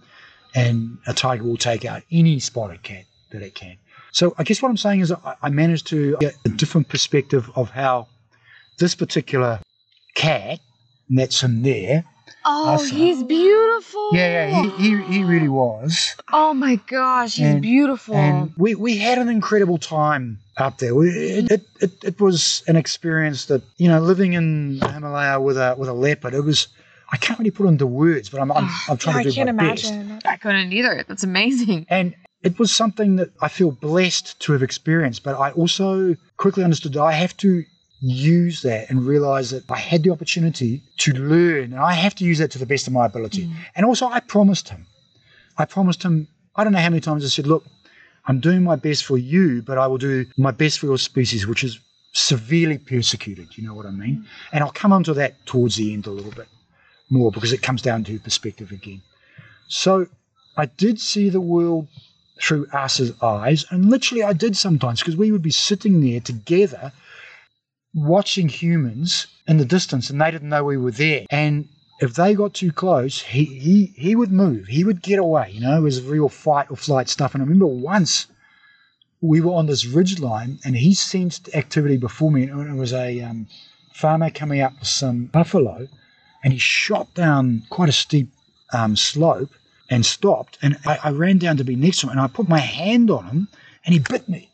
And a tiger will take out any spotted cat that it can. So I guess what I'm saying is I managed to get a different perspective of how this particular cat, and that's him there. Oh, Asa, he's beautiful. Yeah, he really was. Oh, my gosh, he's beautiful. And we had an incredible time up there. It was an experience that, you know, living in the Himalaya with a leopard, it was... I can't really put it into words, but I'm trying to do my best. I can't imagine. I couldn't either. That's amazing. And it was something that I feel blessed to have experienced, but I also quickly understood that I have to use that and realize that I had the opportunity to learn, and I have to use that to the best of my ability. Mm. And also I promised him, I don't know how many times I said, look, I'm doing my best for you, but I will do my best for your species, which is severely persecuted, you know what I mean? Mm. And I'll come onto that towards the end a little bit more, because it comes down to perspective again. So I did see the world through Asa's eyes, and literally I did sometimes, because we would be sitting there together watching humans in the distance, and they didn't know we were there. And if they got too close, he would move. He would get away. You know, it was real fight or flight stuff. And I remember once we were on this ridgeline, and he sensed activity before me. And it was a farmer coming up with some buffalo, and he shot down quite a steep slope and stopped. And I ran down to be next to him, and I put my hand on him, and he bit me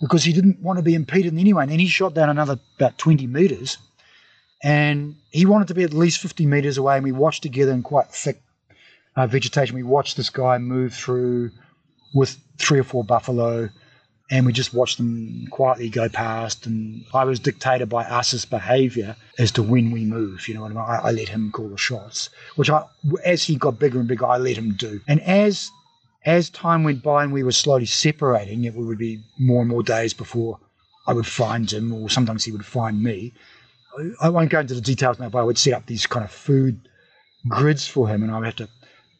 because he didn't want to be impeded in any way. And then he shot down another about 20 metres, and he wanted to be at least 50 metres away, and we watched together in quite thick vegetation. We watched this guy move through with 3 or 4 buffalo, and we just watched them quietly go past. And I was dictated by Asa's behaviour as to when we move. You know what I mean? I let him call the shots, which as he got bigger and bigger, I let him do. And as time went by and we were slowly separating, it would be more and more days before I would find him, or sometimes he would find me. I won't go into the details now, but I would set up these kind of food grids for him, and I would have to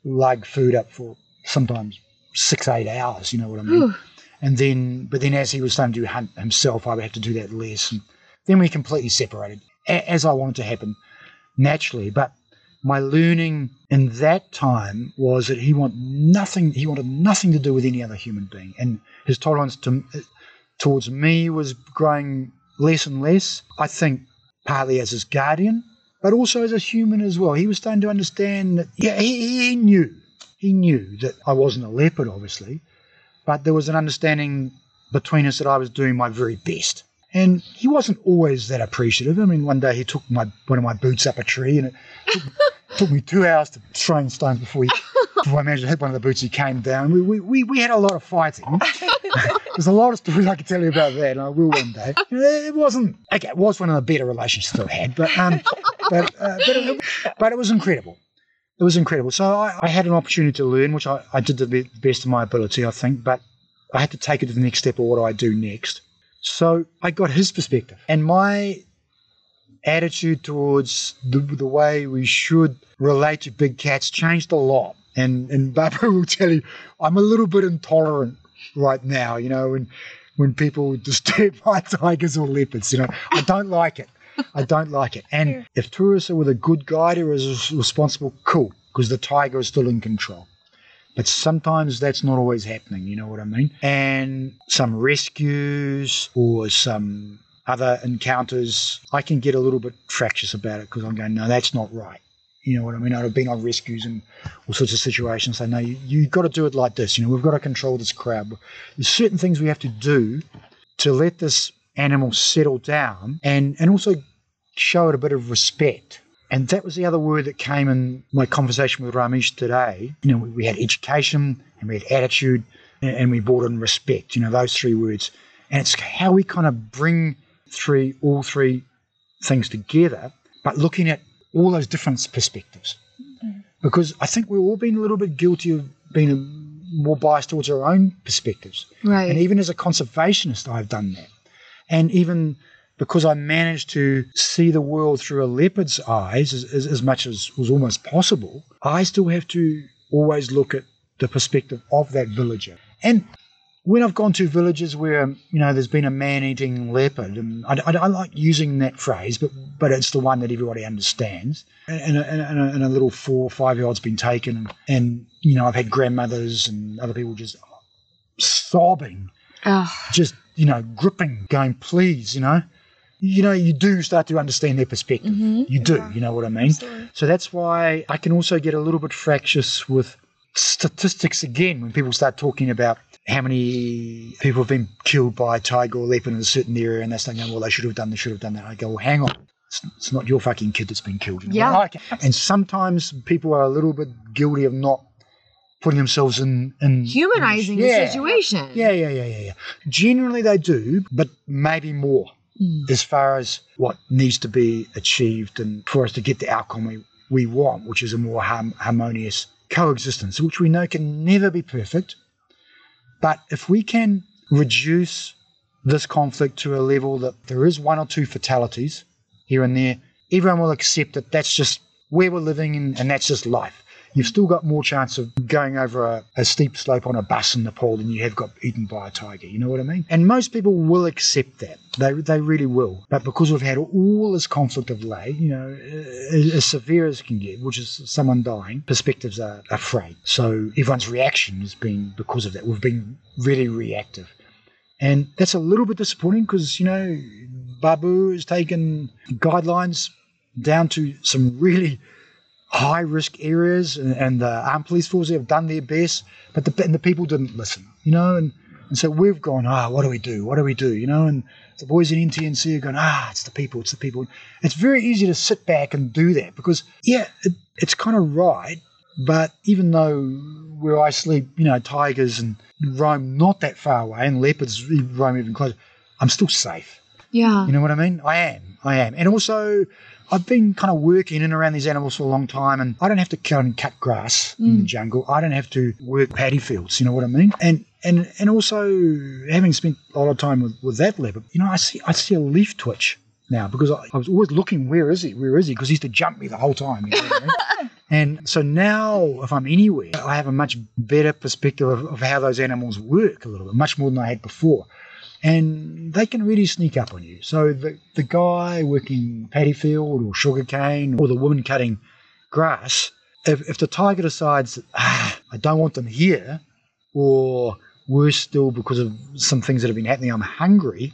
lug food up for sometimes 6-8 hours, you know what I mean? Ooh. And then, but then as he was starting to hunt himself, I would have to do that less. And then we completely separated, as I wanted to happen naturally. But my learning in that time was that he wanted nothing to do with any other human being. And his tolerance towards me was growing less and less, I think, partly as his guardian, but also as a human as well. He was starting to understand that, yeah, he knew that I wasn't a leopard, obviously, but there was an understanding between us that I was doing my very best. And he wasn't always that appreciative. I mean, one day he took one of my boots up a tree, and it took me 2 hours to throw stones before I managed to hit one of the boots. He came down. We had a lot of fighting. There's a lot of stories I could tell you about that, and I will one day. It was one of the better relationships I had, but it was incredible. It was incredible. So I had an opportunity to learn, which I did the best of my ability, I think, but I had to take it to the next step of what do I do next. So I got his perspective, and my attitude towards the way we should relate to big cats changed a lot. And Babu will tell you, I'm a little bit intolerant right now, you know, when people disturb my tigers or leopards, you know, I don't like it. And yeah. If tourists are with a good guide who is responsible, cool, because the tiger is still in control. But sometimes that's not always happening, you know what I mean? And some rescues or some other encounters, I can get a little bit fractious about it because I'm going, no, that's not right. You know what I mean? I've been on rescues and all sorts of situations. I know you've got to do it like this. You know, we've got to control this crowd. There's certain things we have to do to let this animal settle down and also show it a bit of respect. And that was the other word that came in my conversation with Ramesh today. You know, we had education and we had attitude and we brought in respect, you know, those 3 words. And it's how we kind of bring all three things together, but looking at all those different perspectives. Mm-hmm. Because I think we've all been a little bit guilty of being more biased towards our own perspectives. Right. And even as a conservationist, I've done that. And even because I managed to see the world through a leopard's eyes as much as was almost possible, I still have to always look at the perspective of that villager. And when I've gone to villages where, you know, there's been a man-eating leopard, and I like using that phrase, but it's the one that everybody understands, and a little 4- or 5-year-old's been taken, and you know, I've had grandmothers and other people just sobbing, just, you know, gripping, going, please, you know. You know, you do start to understand their perspective. Mm-hmm. You do, yeah. You know what I mean? Absolutely. So that's why I can also get a little bit fractious with statistics again when people start talking about how many people have been killed by a tiger or leopard in a certain area, and they're saying, well, they should have done that. I go, well, hang on. It's not your fucking kid that's been killed. You know? Yeah. And sometimes people are a little bit guilty of not putting themselves in humanizing the situation. Yeah. Generally they do, but maybe more. As far as what needs to be achieved and for us to get the outcome we want, which is a more harmonious coexistence, which we know can never be perfect. But if we can reduce this conflict to a level that there is 1 or 2 fatalities here and there, everyone will accept that that's just where we're living and that's just life. you've still got more chance of going over a steep slope on a bus in Nepal than you have got eaten by a tiger. You know what I mean? And most people will accept that. They really will. But because we've had all this conflict of late, you know, as severe as it can get, which is someone dying, perspectives are frayed. So everyone's reaction has been because of that. We've been really reactive. And that's a little bit disappointing because, you know, Babu has taken guidelines down to some really high-risk areas, and the armed police force have done their best, but the people didn't listen, you know, and so we've gone, what do we do? What do we do? You know, and the boys in NTNC are going, it's the people, it's the people. It's very easy to sit back and do that because, yeah, it's kind of right, but even though where I sleep, you know, tigers and roam not that far away and leopards roam even closer, I'm still safe. Yeah. You know what I mean? I am. And also, I've been kind of working in and around these animals for a long time, and I don't have to cut and cut grass in the jungle. I don't have to work paddy fields, you know what I mean? And also, having spent a lot of time with that leopard, you know, I see a leaf twitch now because I was always looking, where is he? Because he used to jump me the whole time. You know what I mean? And so now, if I'm anywhere, I have a much better perspective of how those animals work a little bit, much more than I had before. And they can really sneak up on you. So the guy working paddy field or sugarcane or the woman cutting grass, if the tiger decides, I don't want them here, or worse still, because of some things that have been happening, I'm hungry,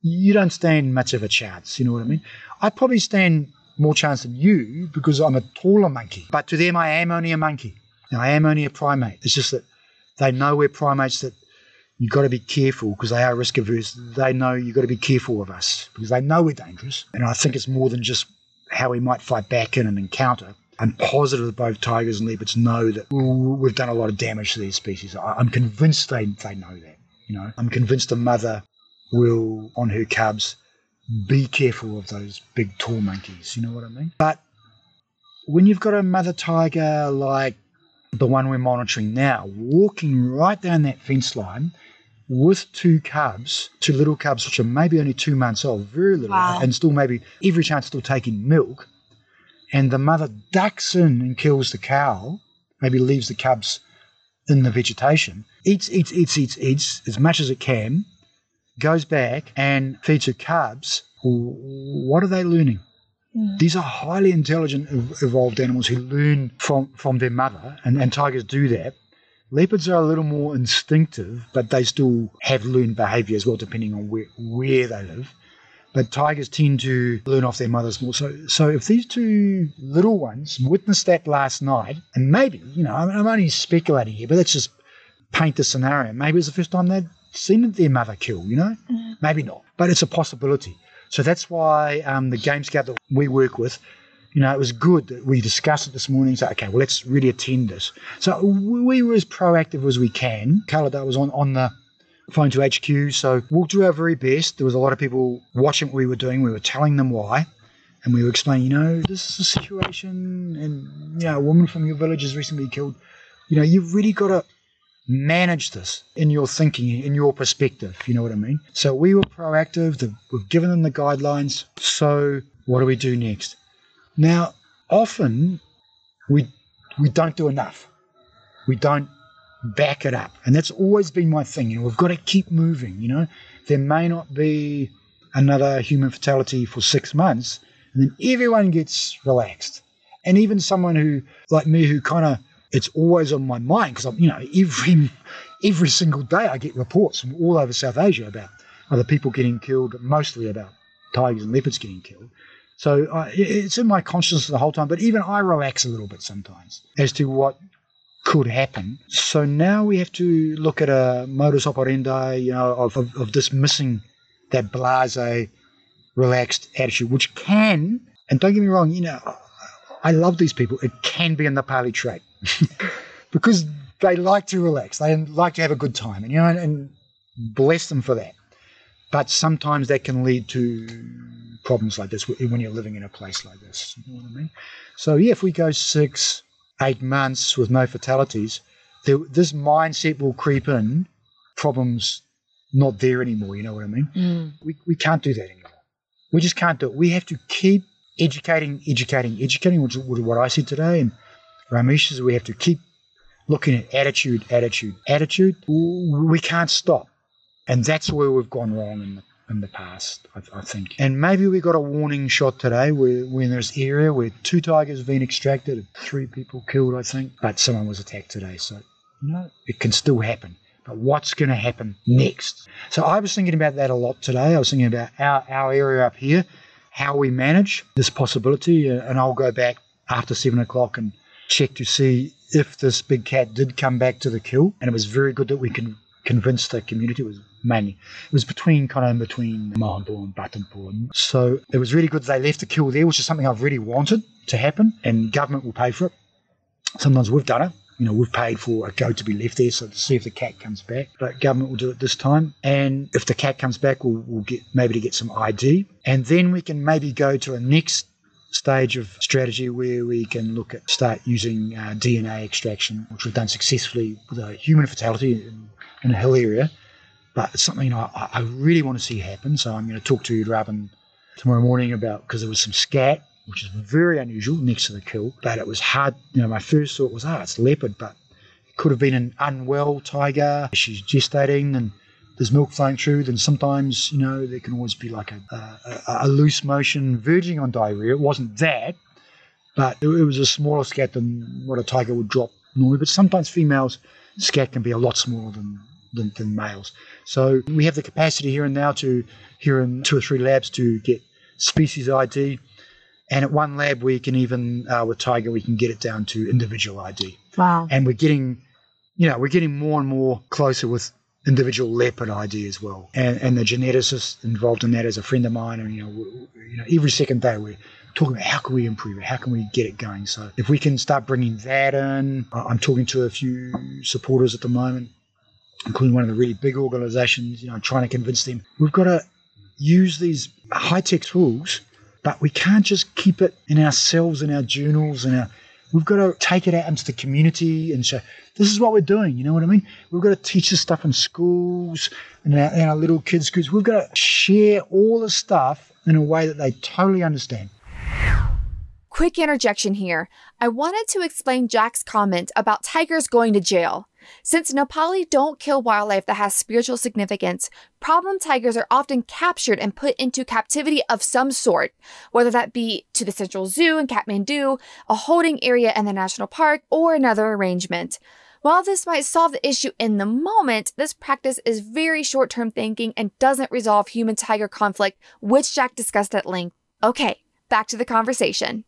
you don't stand much of a chance. You know what I mean? I probably stand more chance than you because I'm a taller monkey. But to them, I am only a monkey. And I am only a primate. It's just that they know we're primates that, you've got to be careful because they are risk averse. They know you've got to be careful of us because they know we're dangerous. And I think it's more than just how we might fight back in an encounter. I'm positive that both tigers and leopards know that we've done a lot of damage to these species. I'm convinced they know that. You know, I'm convinced a mother will, on her cubs, be careful of those big tall monkeys. You know what I mean? But when you've got a mother tiger like the one we're monitoring now, walking right down that fence line with two little cubs, which are maybe only 2 months old, very little, wow, and still maybe every chance still taking milk, and the mother ducks in and kills the cow, maybe leaves the cubs in the vegetation, eats as much as it can, goes back and feeds her cubs. What are they learning? These are highly intelligent, evolved animals who learn from their mother, and tigers do that. Leopards are a little more instinctive, but they still have learned behaviour as well, depending on where they live. But tigers tend to learn off their mothers more. So if these two little ones witnessed that last night, and maybe, you know, I'm only speculating here, but let's just paint the scenario. Maybe it's the first time they'd seen their mother kill, you know? Maybe not, but it's a possibility. So that's why the Game Scout that we work with, you know, it was good that we discussed it this morning. So, okay, well, let's really attend this. So we were as proactive as we can. Kalada was on the phone to HQ. So we'll do our very best. There was a lot of people watching what we were doing. We were telling them why. And we were explaining, you know, this is a situation. And, you know, a woman from your village is recently killed. You know, you've really got to manage this in your thinking, in your perspective, you know what I mean? So we were proactive, we've given them the guidelines, so what do we do next? Now, often we don't do enough. We don't back it up. And that's always been my thing. You know, we've got to keep moving, you know? There may not be another human fatality for 6 months, and then everyone gets relaxed. And even someone who, like me, who kind of, it's always on my mind because I'm, you know, every single day I get reports from all over South Asia about other people getting killed, but mostly about tigers and leopards getting killed. So it's in my consciousness the whole time, but even I relax a little bit sometimes as to what could happen. So now we have to look at a modus operandi, you know, of dismissing that blasé, relaxed attitude, which can, and don't get me wrong, you know, I love these people. It can be a Nepali trait because they like to relax. They like to have a good time, and you know, and bless them for that. But sometimes that can lead to problems like this when you're living in a place like this. You know what I mean? So yeah, if we go 6, 8 months with no fatalities, this mindset will creep in. Problems not there anymore. You know what I mean? We can't do that anymore. We just can't do it. We have to keep educating, which is what I said today, and Ramesh, is we have to keep looking at attitude. We can't stop. And that's where we've gone wrong in the past, I think. And maybe we got a warning shot today when there's area where 2 tigers have been extracted and 3 people killed, I think. But someone was attacked today, so no, it can still happen. But what's going to happen next? So I was thinking about that a lot today. I was thinking about our area up here, how we manage this possibility. And I'll go back after 7 o'clock and check to see if this big cat did come back to the kill. And it was very good that we can convince the community. It was between Mahanpoh and Batanpoh. So it was really good they left the kill there, which is something I've really wanted to happen. And government will pay for it. Sometimes we've done it. We've paid for a goat to be left there, so to see if the cat comes back. But government will do it this time. And if the cat comes back, we'll get maybe to get some ID. And then we can maybe go to a next stage of strategy where we can look at start using DNA extraction, which we've done successfully with a human fatality in a hill area. But it's something I really want to see happen. So I'm going to talk to you, Robin, tomorrow morning about, because there was some scat, which is very unusual next to the kill, but it was hard. My first thought was, it's leopard, but it could have been an unwell tiger. She's gestating and there's milk flowing through. Then sometimes, there can always be like a loose motion verging on diarrhea. It wasn't that, but it was a smaller scat than what a tiger would drop normally. But sometimes females' scat can be a lot smaller than males. So we have the capacity here and now here in 2 or 3 labs to get species ID. And at one lab, we can even, with tiger, we can get it down to individual ID. Wow. And we're getting more and more closer with individual leopard ID as well. And the geneticist involved in that is a friend of mine. And, every second day we're talking about how can we improve it? How can we get it going? So if we can start bringing that in, I'm talking to a few supporters at the moment, including one of the really big organizations, trying to convince them we've got to use these high-tech tools. But we can't just keep it in ourselves, in our journals, we've got to take it out into the community and show, this is what we're doing, you know what I mean? We've got to teach this stuff in schools, in our little kids' schools. We've got to share all the stuff in a way that they totally understand. Quick interjection here. I wanted to explain Jack's comment about tigers going to jail. Since Nepali don't kill wildlife that has spiritual significance, problem tigers are often captured and put into captivity of some sort, whether that be to the Central Zoo in Kathmandu, a holding area in the national park, or another arrangement. While this might solve the issue in the moment, this practice is very short-term thinking and doesn't resolve human-tiger conflict, which Jack discussed at length. Okay, back to the conversation.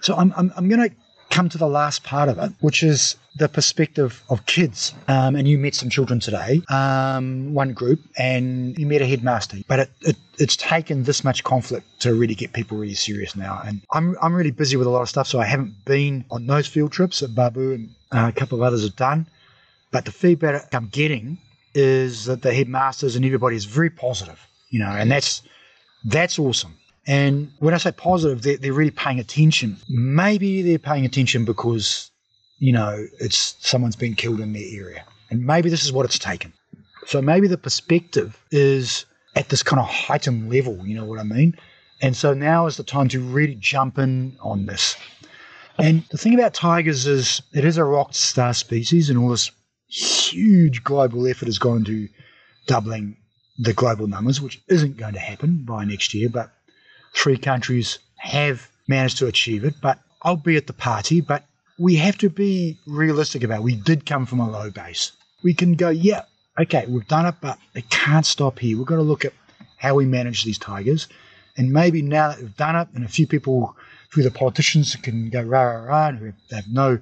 So I'm going to come to the last part of it, which is the perspective of kids. And you met some children today, one group, and you met a headmaster. But it's taken this much conflict to really get people really serious now. And I'm really busy with a lot of stuff, so I haven't been on those field trips that Babu and a couple of others have done. But the feedback I'm getting is that the headmasters and everybody is very positive, and that's awesome. And when I say positive, they're really paying attention. Maybe they're paying attention because, it's someone's been killed in their area. And maybe this is what it's taken. So maybe the perspective is at this kind of heightened level, you know what I mean? And so now is the time to really jump in on this. And the thing about tigers is it is a rock star species, and all this huge global effort has gone into doubling the global numbers, which isn't going to happen by next year, but 3 countries have managed to achieve it, but I'll be at the party. But we have to be realistic about it. We did come from a low base. We can go, yeah, okay, we've done it, but it can't stop here. We've got to look at how we manage these tigers. And maybe now that we've done it, and a few people through the politicians can go rah, rah, rah, and who have no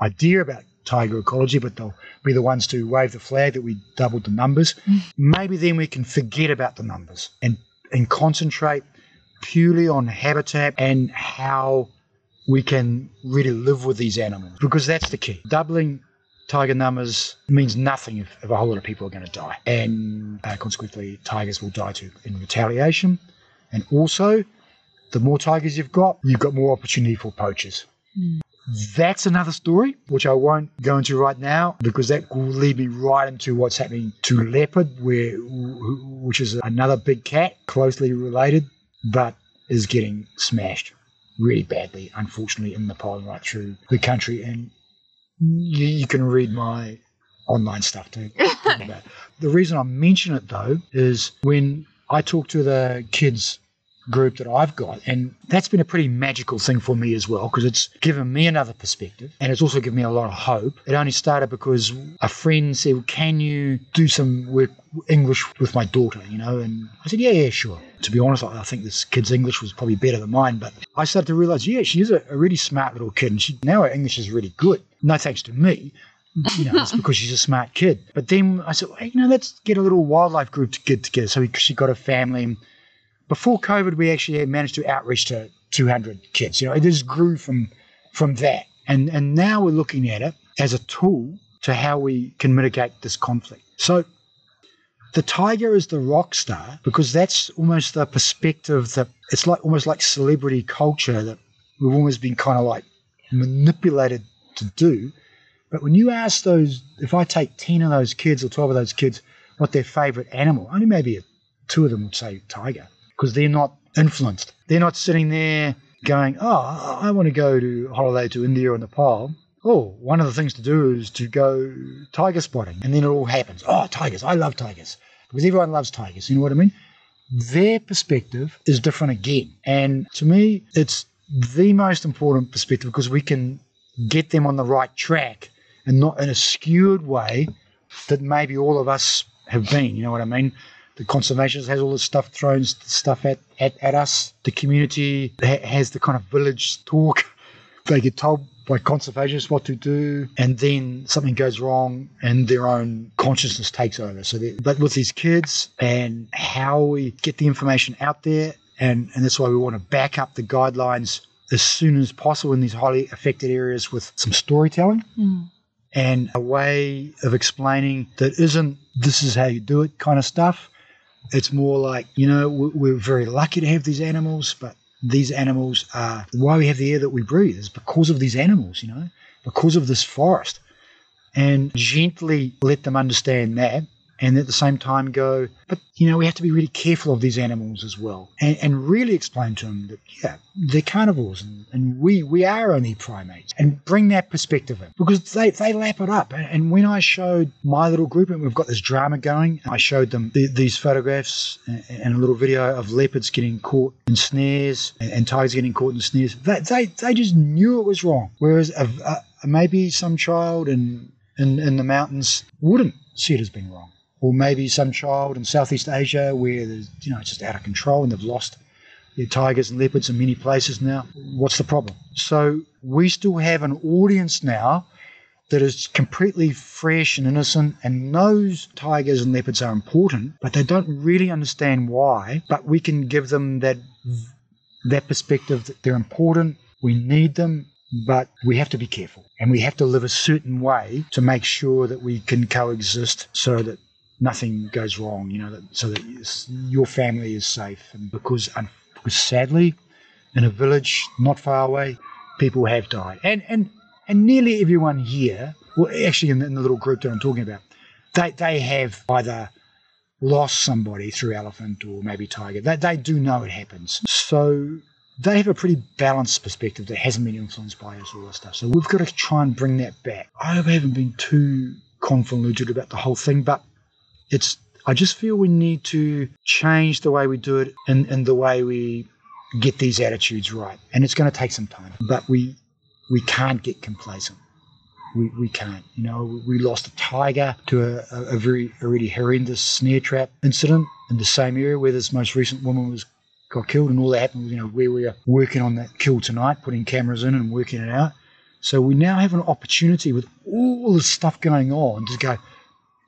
idea about tiger ecology, but they'll be the ones to wave the flag that we doubled the numbers. Maybe then we can forget about the numbers and concentrate purely on habitat and how we can really live with these animals, because that's the key. Doubling tiger numbers means nothing if a whole lot of people are going to die, and consequently tigers will die too in retaliation. And also, the more tigers you've got more opportunity for poachers. That's another story which I won't go into right now, because that will lead me right into what's happening to leopard, which is another big cat closely related but is getting smashed. really badly, unfortunately, in Nepal and right through the country. And you can read my online stuff too. The reason I mention it, though, is when I talk to the kids group that I've got, and that's been a pretty magical thing for me as well, because it's given me another perspective and it's also given me a lot of hope. It only started because a friend said, well, can you do some work English with my daughter, you know? And I said, yeah, sure. To be honest, I think this kid's English was probably better than mine, but I started to realize, yeah, she is a really smart little kid, and now her English is really good, no thanks to me. You know, it's because she's a smart kid. But then I said, well, hey, you know, let's get a little wildlife group to get together. So she got a family. Before COVID, we actually had managed to outreach to 200 kids. You know, it just grew from that. And now we're looking at it as a tool to how we can mitigate this conflict. So the tiger is the rock star, because that's almost the perspective that it's like almost like celebrity culture that we've always been kind of like manipulated to do. But when you ask those, if I take 10 of those kids or 12 of those kids what their favorite animal, only maybe two of them would say tiger, because they're not influenced. They're not sitting there going, oh, I want to go to holiday to India or Nepal. Oh, one of the things to do is to go tiger spotting. And then it all happens. Oh, tigers. I love tigers. Because everyone loves tigers. You know what I mean? Their perspective is different again. And to me, it's the most important perspective, because we can get them on the right track, and not in a skewed way that maybe all of us have been, you know what I mean? The conservationists has all this stuff, throws stuff at us. The community has the kind of village talk. They get told by conservationists what to do, and then something goes wrong and their own consciousness takes over. So, but with these kids and how we get the information out there, and that's why we want to back up the guidelines as soon as possible in these highly affected areas with some storytelling. Mm. And a way of explaining that isn't this is how you do it kind of stuff. It's more like, you know, we're very lucky to have these animals, but these animals are why we have the air that we breathe is because of these animals, you know, because of this forest. And gently let them understand that, and at the same time go, but, you know, we have to be really careful of these animals as well, and really explain to them that, yeah, they're carnivores, and we are only primates, and bring that perspective in, because they lap it up. And when I showed my little group, and we've got this drama going, I showed them these photographs and a little video of leopards getting caught in snares and tigers getting caught in snares. They just knew it was wrong, whereas maybe some child in the mountains wouldn't see it as being wrong. Or maybe some child in Southeast Asia where, you know, it's just out of control and they've lost their tigers and leopards in many places now. What's the problem? So we still have an audience now that is completely fresh and innocent and knows tigers and leopards are important, but they don't really understand why. But we can give them that perspective that they're important, we need them, but we have to be careful and we have to live a certain way to make sure that we can coexist so that nothing goes wrong, you know, so that your family is safe. And because sadly, in a village not far away, people have died. And nearly everyone here, well, actually in the little group that I'm talking about, they have either lost somebody through elephant or maybe tiger. They do know it happens. So they have a pretty balanced perspective that hasn't been influenced by us, all that stuff. So we've got to try and bring that back. I haven't been too convoluted about the whole thing, but I just feel we need to change the way we do it and the way we get these attitudes right. And it's going to take some time, but we can't get complacent. We can't. You know, we lost a tiger to a very already horrendous snare trap incident in the same area where this most recent woman got killed, and all that happened, you know, where we are working on that kill tonight, putting cameras in and working it out. So we now have an opportunity with all the stuff going on to go,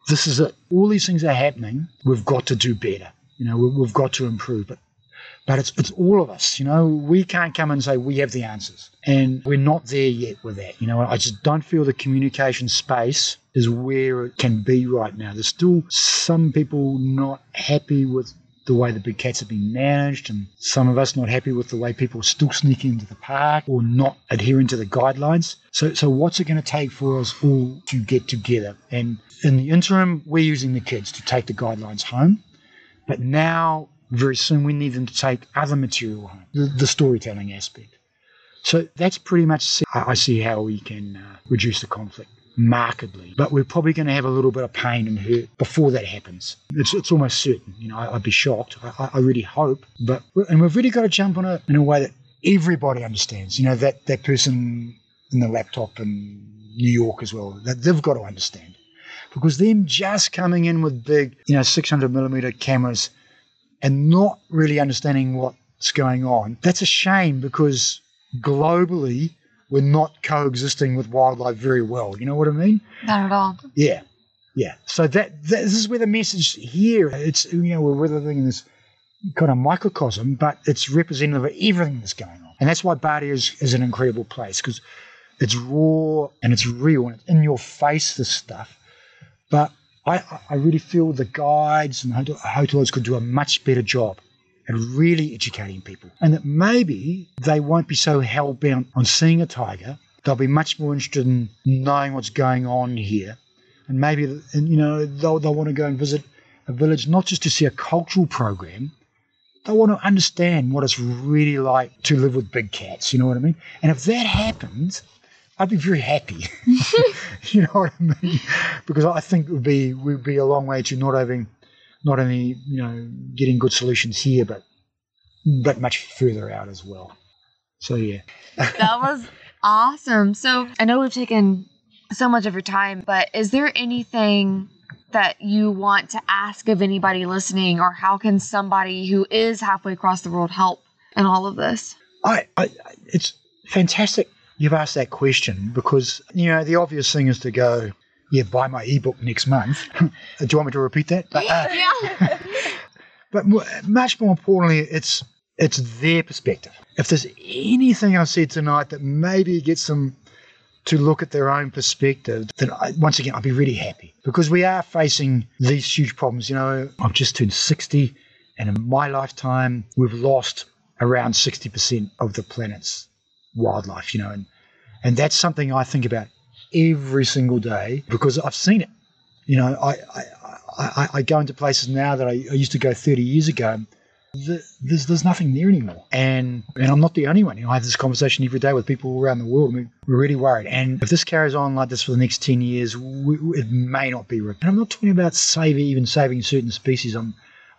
this is it. All these things are happening. We've got to do better. You know, we've got to improve. But it's all of us. You know, we can't come and say we have the answers, and we're not there yet with that. You know, I just don't feel the communication space is where it can be right now. There's still some people not happy with the way the big cats have been managed, and some of us not happy with the way people are still sneaking into the park or not adhering to the guidelines. So what's it going to take for us all to get together? And in the interim, we're using the kids to take the guidelines home. But now, very soon, we need them to take other material home, the storytelling aspect. So that's pretty much, I see how we can reduce the conflict markedly, but we're probably going to have a little bit of pain and hurt before that happens. It's almost certain. You know, I'd be shocked. I really hope, and we've really got to jump on it in a way that everybody understands. You know, that person in the laptop in New York as well, that they've got to understand, because them just coming in with big, 600mm cameras and not really understanding what's going on, that's a shame, because globally we're not coexisting with wildlife very well. You know what I mean? Not at all. Yeah. Yeah. So this is where the message here, it's, we're withering in this kind of microcosm, but it's representative of everything that's going on. And that's why Bardia is an incredible place, because it's raw and it's real and it's in your face, this stuff. But I really feel the guides and hoteliers could do a much better job at really educating people, and that maybe they won't be so hell-bound on seeing a tiger. They'll be much more interested in knowing what's going on here, and maybe they'll want to go and visit a village not just to see a cultural program. They want to understand what it's really like to live with big cats. You know what I mean? And if that happens, I'd be very happy. You know what I mean? Because I think we'd be a long way to not only getting good solutions here, but much further out as well. So yeah. That was awesome. So I know we've taken so much of your time, but is there anything that you want to ask of anybody listening, or how can somebody who is halfway across the world help in all of this? It's fantastic you've asked that question, because the obvious thing is to go, buy my ebook next month. Do you want me to repeat that? But, yeah. But much more importantly, it's their perspective. If there's anything I've said tonight that maybe gets them to look at their own perspective, then once again, I'd be really happy, because we are facing these huge problems. I've just turned 60, and in my lifetime, we've lost around 60% of the planet's wildlife. And that's something I think about every single day, because I've seen it. I go into places now that I used to go 30 years ago, and there's nothing there anymore, and I'm not the only one. I have this conversation every day with people around the world. We're really worried, and if this carries on like this for the next 10 years, it may not be. And I'm not talking about saving certain species.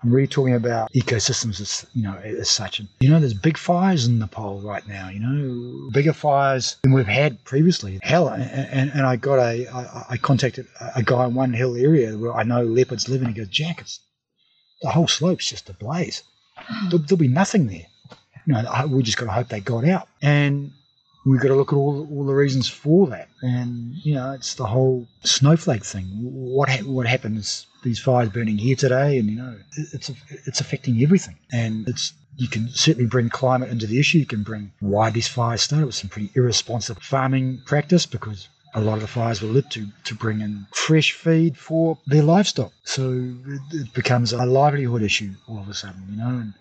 I'm really talking about ecosystems as such. And, there's big fires in Nepal right now, bigger fires than we've had previously. Hell, and I contacted a guy in one hill area where I know leopards live, and he goes, Jack, the whole slope's just ablaze. There'll be nothing there. We just got to hope they got out. And we've got to look at all the reasons for that. And, it's the whole snowflake thing. What happens? These fires burning here today, and it's affecting everything. And you can certainly bring climate into the issue. You can bring why these fires started with some pretty irresponsible farming practice, because a lot of the fires were lit to bring in fresh feed for their livestock. So it becomes a livelihood issue all of a sudden, and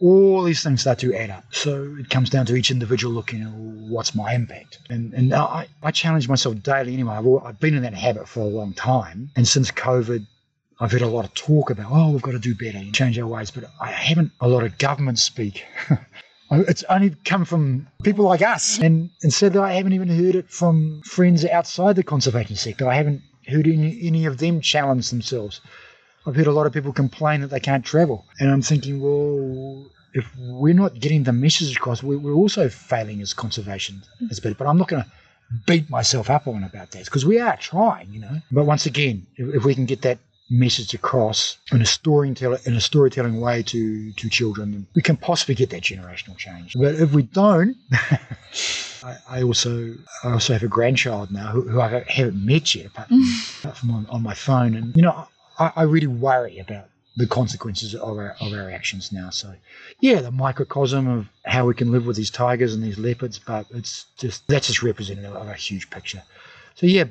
all these things start to add up. So it comes down to each individual looking at what's my impact. And I challenge myself daily anyway. I've been in that habit for a long time, and since COVID, I've heard a lot of talk about, we've got to do better and change our ways, but I haven't a lot of government speak. It's only come from people like us. And sadly, I haven't even heard it from friends outside the conservation sector. I haven't heard any of them challenge themselves. I've heard a lot of people complain that they can't travel. And I'm thinking, well, if we're not getting the message across, we're also failing as conservation. But I'm not going to beat myself up on about that, because we are trying, But once again, if we can get that message across in a storytelling way to children, we can possibly get that generational change. But if we don't, I also have a grandchild now who I haven't met yet, apart from on my phone, and I really worry about the consequences of our actions now. So yeah, the microcosm of how we can live with these tigers and these leopards, but that's just representative of a huge picture. So yeah,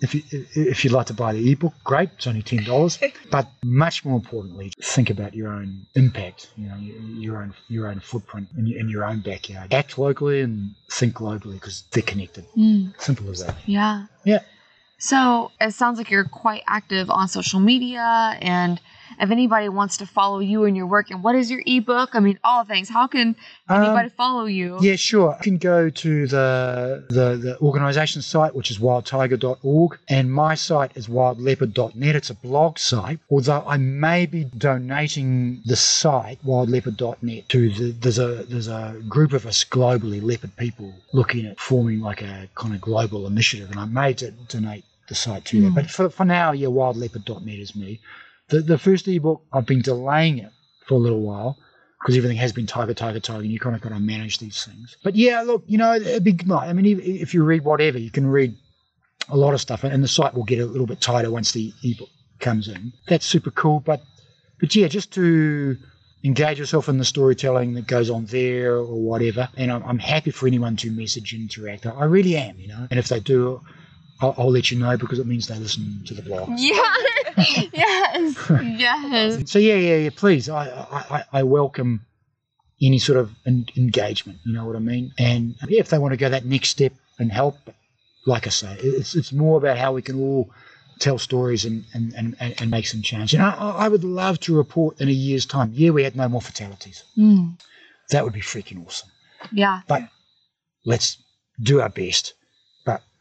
If you'd like to buy the ebook, great. It's only $10. But much more importantly, think about your own impact. Your own footprint in your own backyard. Act locally and think globally, because they're connected. Simple as that. Yeah. So it sounds like you're quite active on social media and if anybody wants to follow you and your work, and what is your ebook? I mean, all things. How can anybody follow you? Yeah, sure. You can go to the organization site, which is wildtiger.org, and my site is wildleopard.net. It's a blog site, although I may be donating the site wildleopard.net to there's a group of us globally, leopard people, looking at forming like a kind of global initiative, and I may donate the site to that. But for now, yeah, wildleopard.net is me. The first ebook, I've been delaying it for a little while because everything has been tiger, and you kind of got to manage these things. But yeah, look, you know, it'd be good. I mean, if you read whatever, you can read a lot of stuff, and the site will get a little bit tighter once the ebook comes in. That's super cool. But yeah, just to engage yourself in the storytelling that goes on there or whatever. And I'm happy for anyone to message and interact. I really am, you know. And if they do, I'll let you know, because it means they listen to the blog. Yeah. Yes. So yeah. Please, I welcome any sort of engagement. You know what I mean? And yeah, if they want to go that next step and help, like I say, it's more about how we can all tell stories and make some change. And I would love to report in a year's time, yeah, we had no more fatalities. That would be freaking awesome. Yeah. But let's do our best.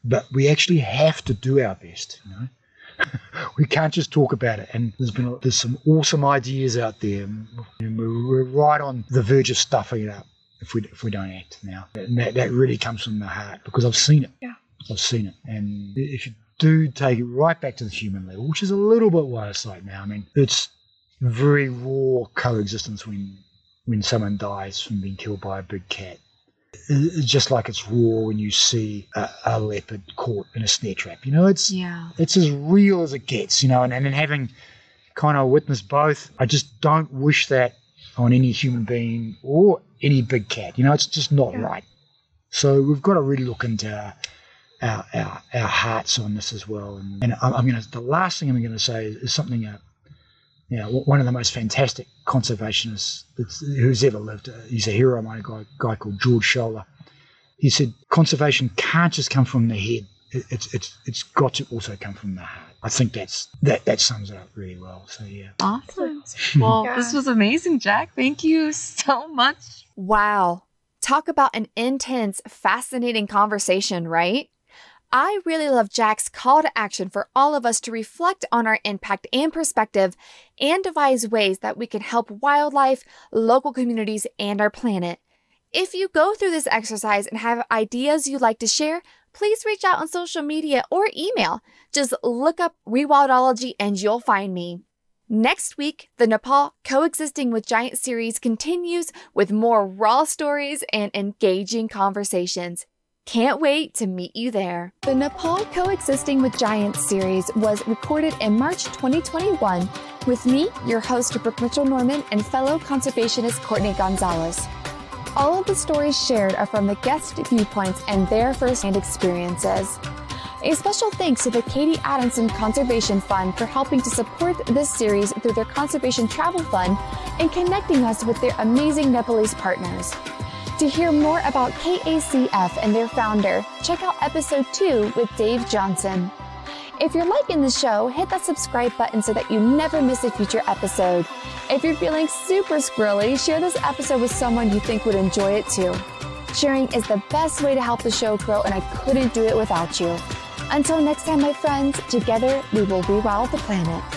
But we actually have to do our best, you know. We can't just talk about it. And there's some awesome ideas out there. And we're right on the verge of stuffing it up if we don't act now. And that really comes from the heart, because I've seen it. Yeah. I've seen it. And if you do take it right back to the human level, which is a little bit wide of sight now. I mean, it's very raw coexistence when someone dies from being killed by a big cat. It's just like it's raw when you see a leopard caught in a snare trap. You know, it's as real as it gets, you know, and then having kind of witnessed both, I just don't wish that on any human being or any big cat. You know, it's just not right. So we've got to really look into our hearts on this as well. And the last thing I'm going to say is something, you know, one of the most fantastic conservationists who's ever lived. He's a hero of mine, a guy called George Schaller. He said, conservation can't just come from the head. It's got to also come from the heart. I think that sums it up really well. So yeah. Awesome. Well, this was amazing, Jack. Thank you so much. Wow. Talk about an intense, fascinating conversation, right? I really love Jack's call to action for all of us to reflect on our impact and perspective and devise ways that we can help wildlife, local communities, and our planet. If you go through this exercise and have ideas you'd like to share, please reach out on social media or email. Just look up Rewildology and you'll find me. Next week, the Nepal Coexisting with Giants series continues with more raw stories and engaging conversations. Can't wait to meet you there. The Nepal Coexisting with Giants series was recorded in March 2021 with me, your host, Brooke Mitchell Norman, and fellow conservationist Courtney Gonzalez. All of the stories shared are from the guest viewpoints and their firsthand experiences. A special thanks to the Katie Adamson Conservation Fund for helping to support this series through their Conservation Travel Fund and connecting us with their amazing Nepalese partners. To hear more about KACF and their founder, check out episode 2 with Dave Johnson. If you're liking the show, hit that subscribe button so that you never miss a future episode. If you're feeling super squirrely, share this episode with someone you think would enjoy it too. Sharing is the best way to help the show grow, and I couldn't do it without you. Until next time, my friends, together we will rewild the planet.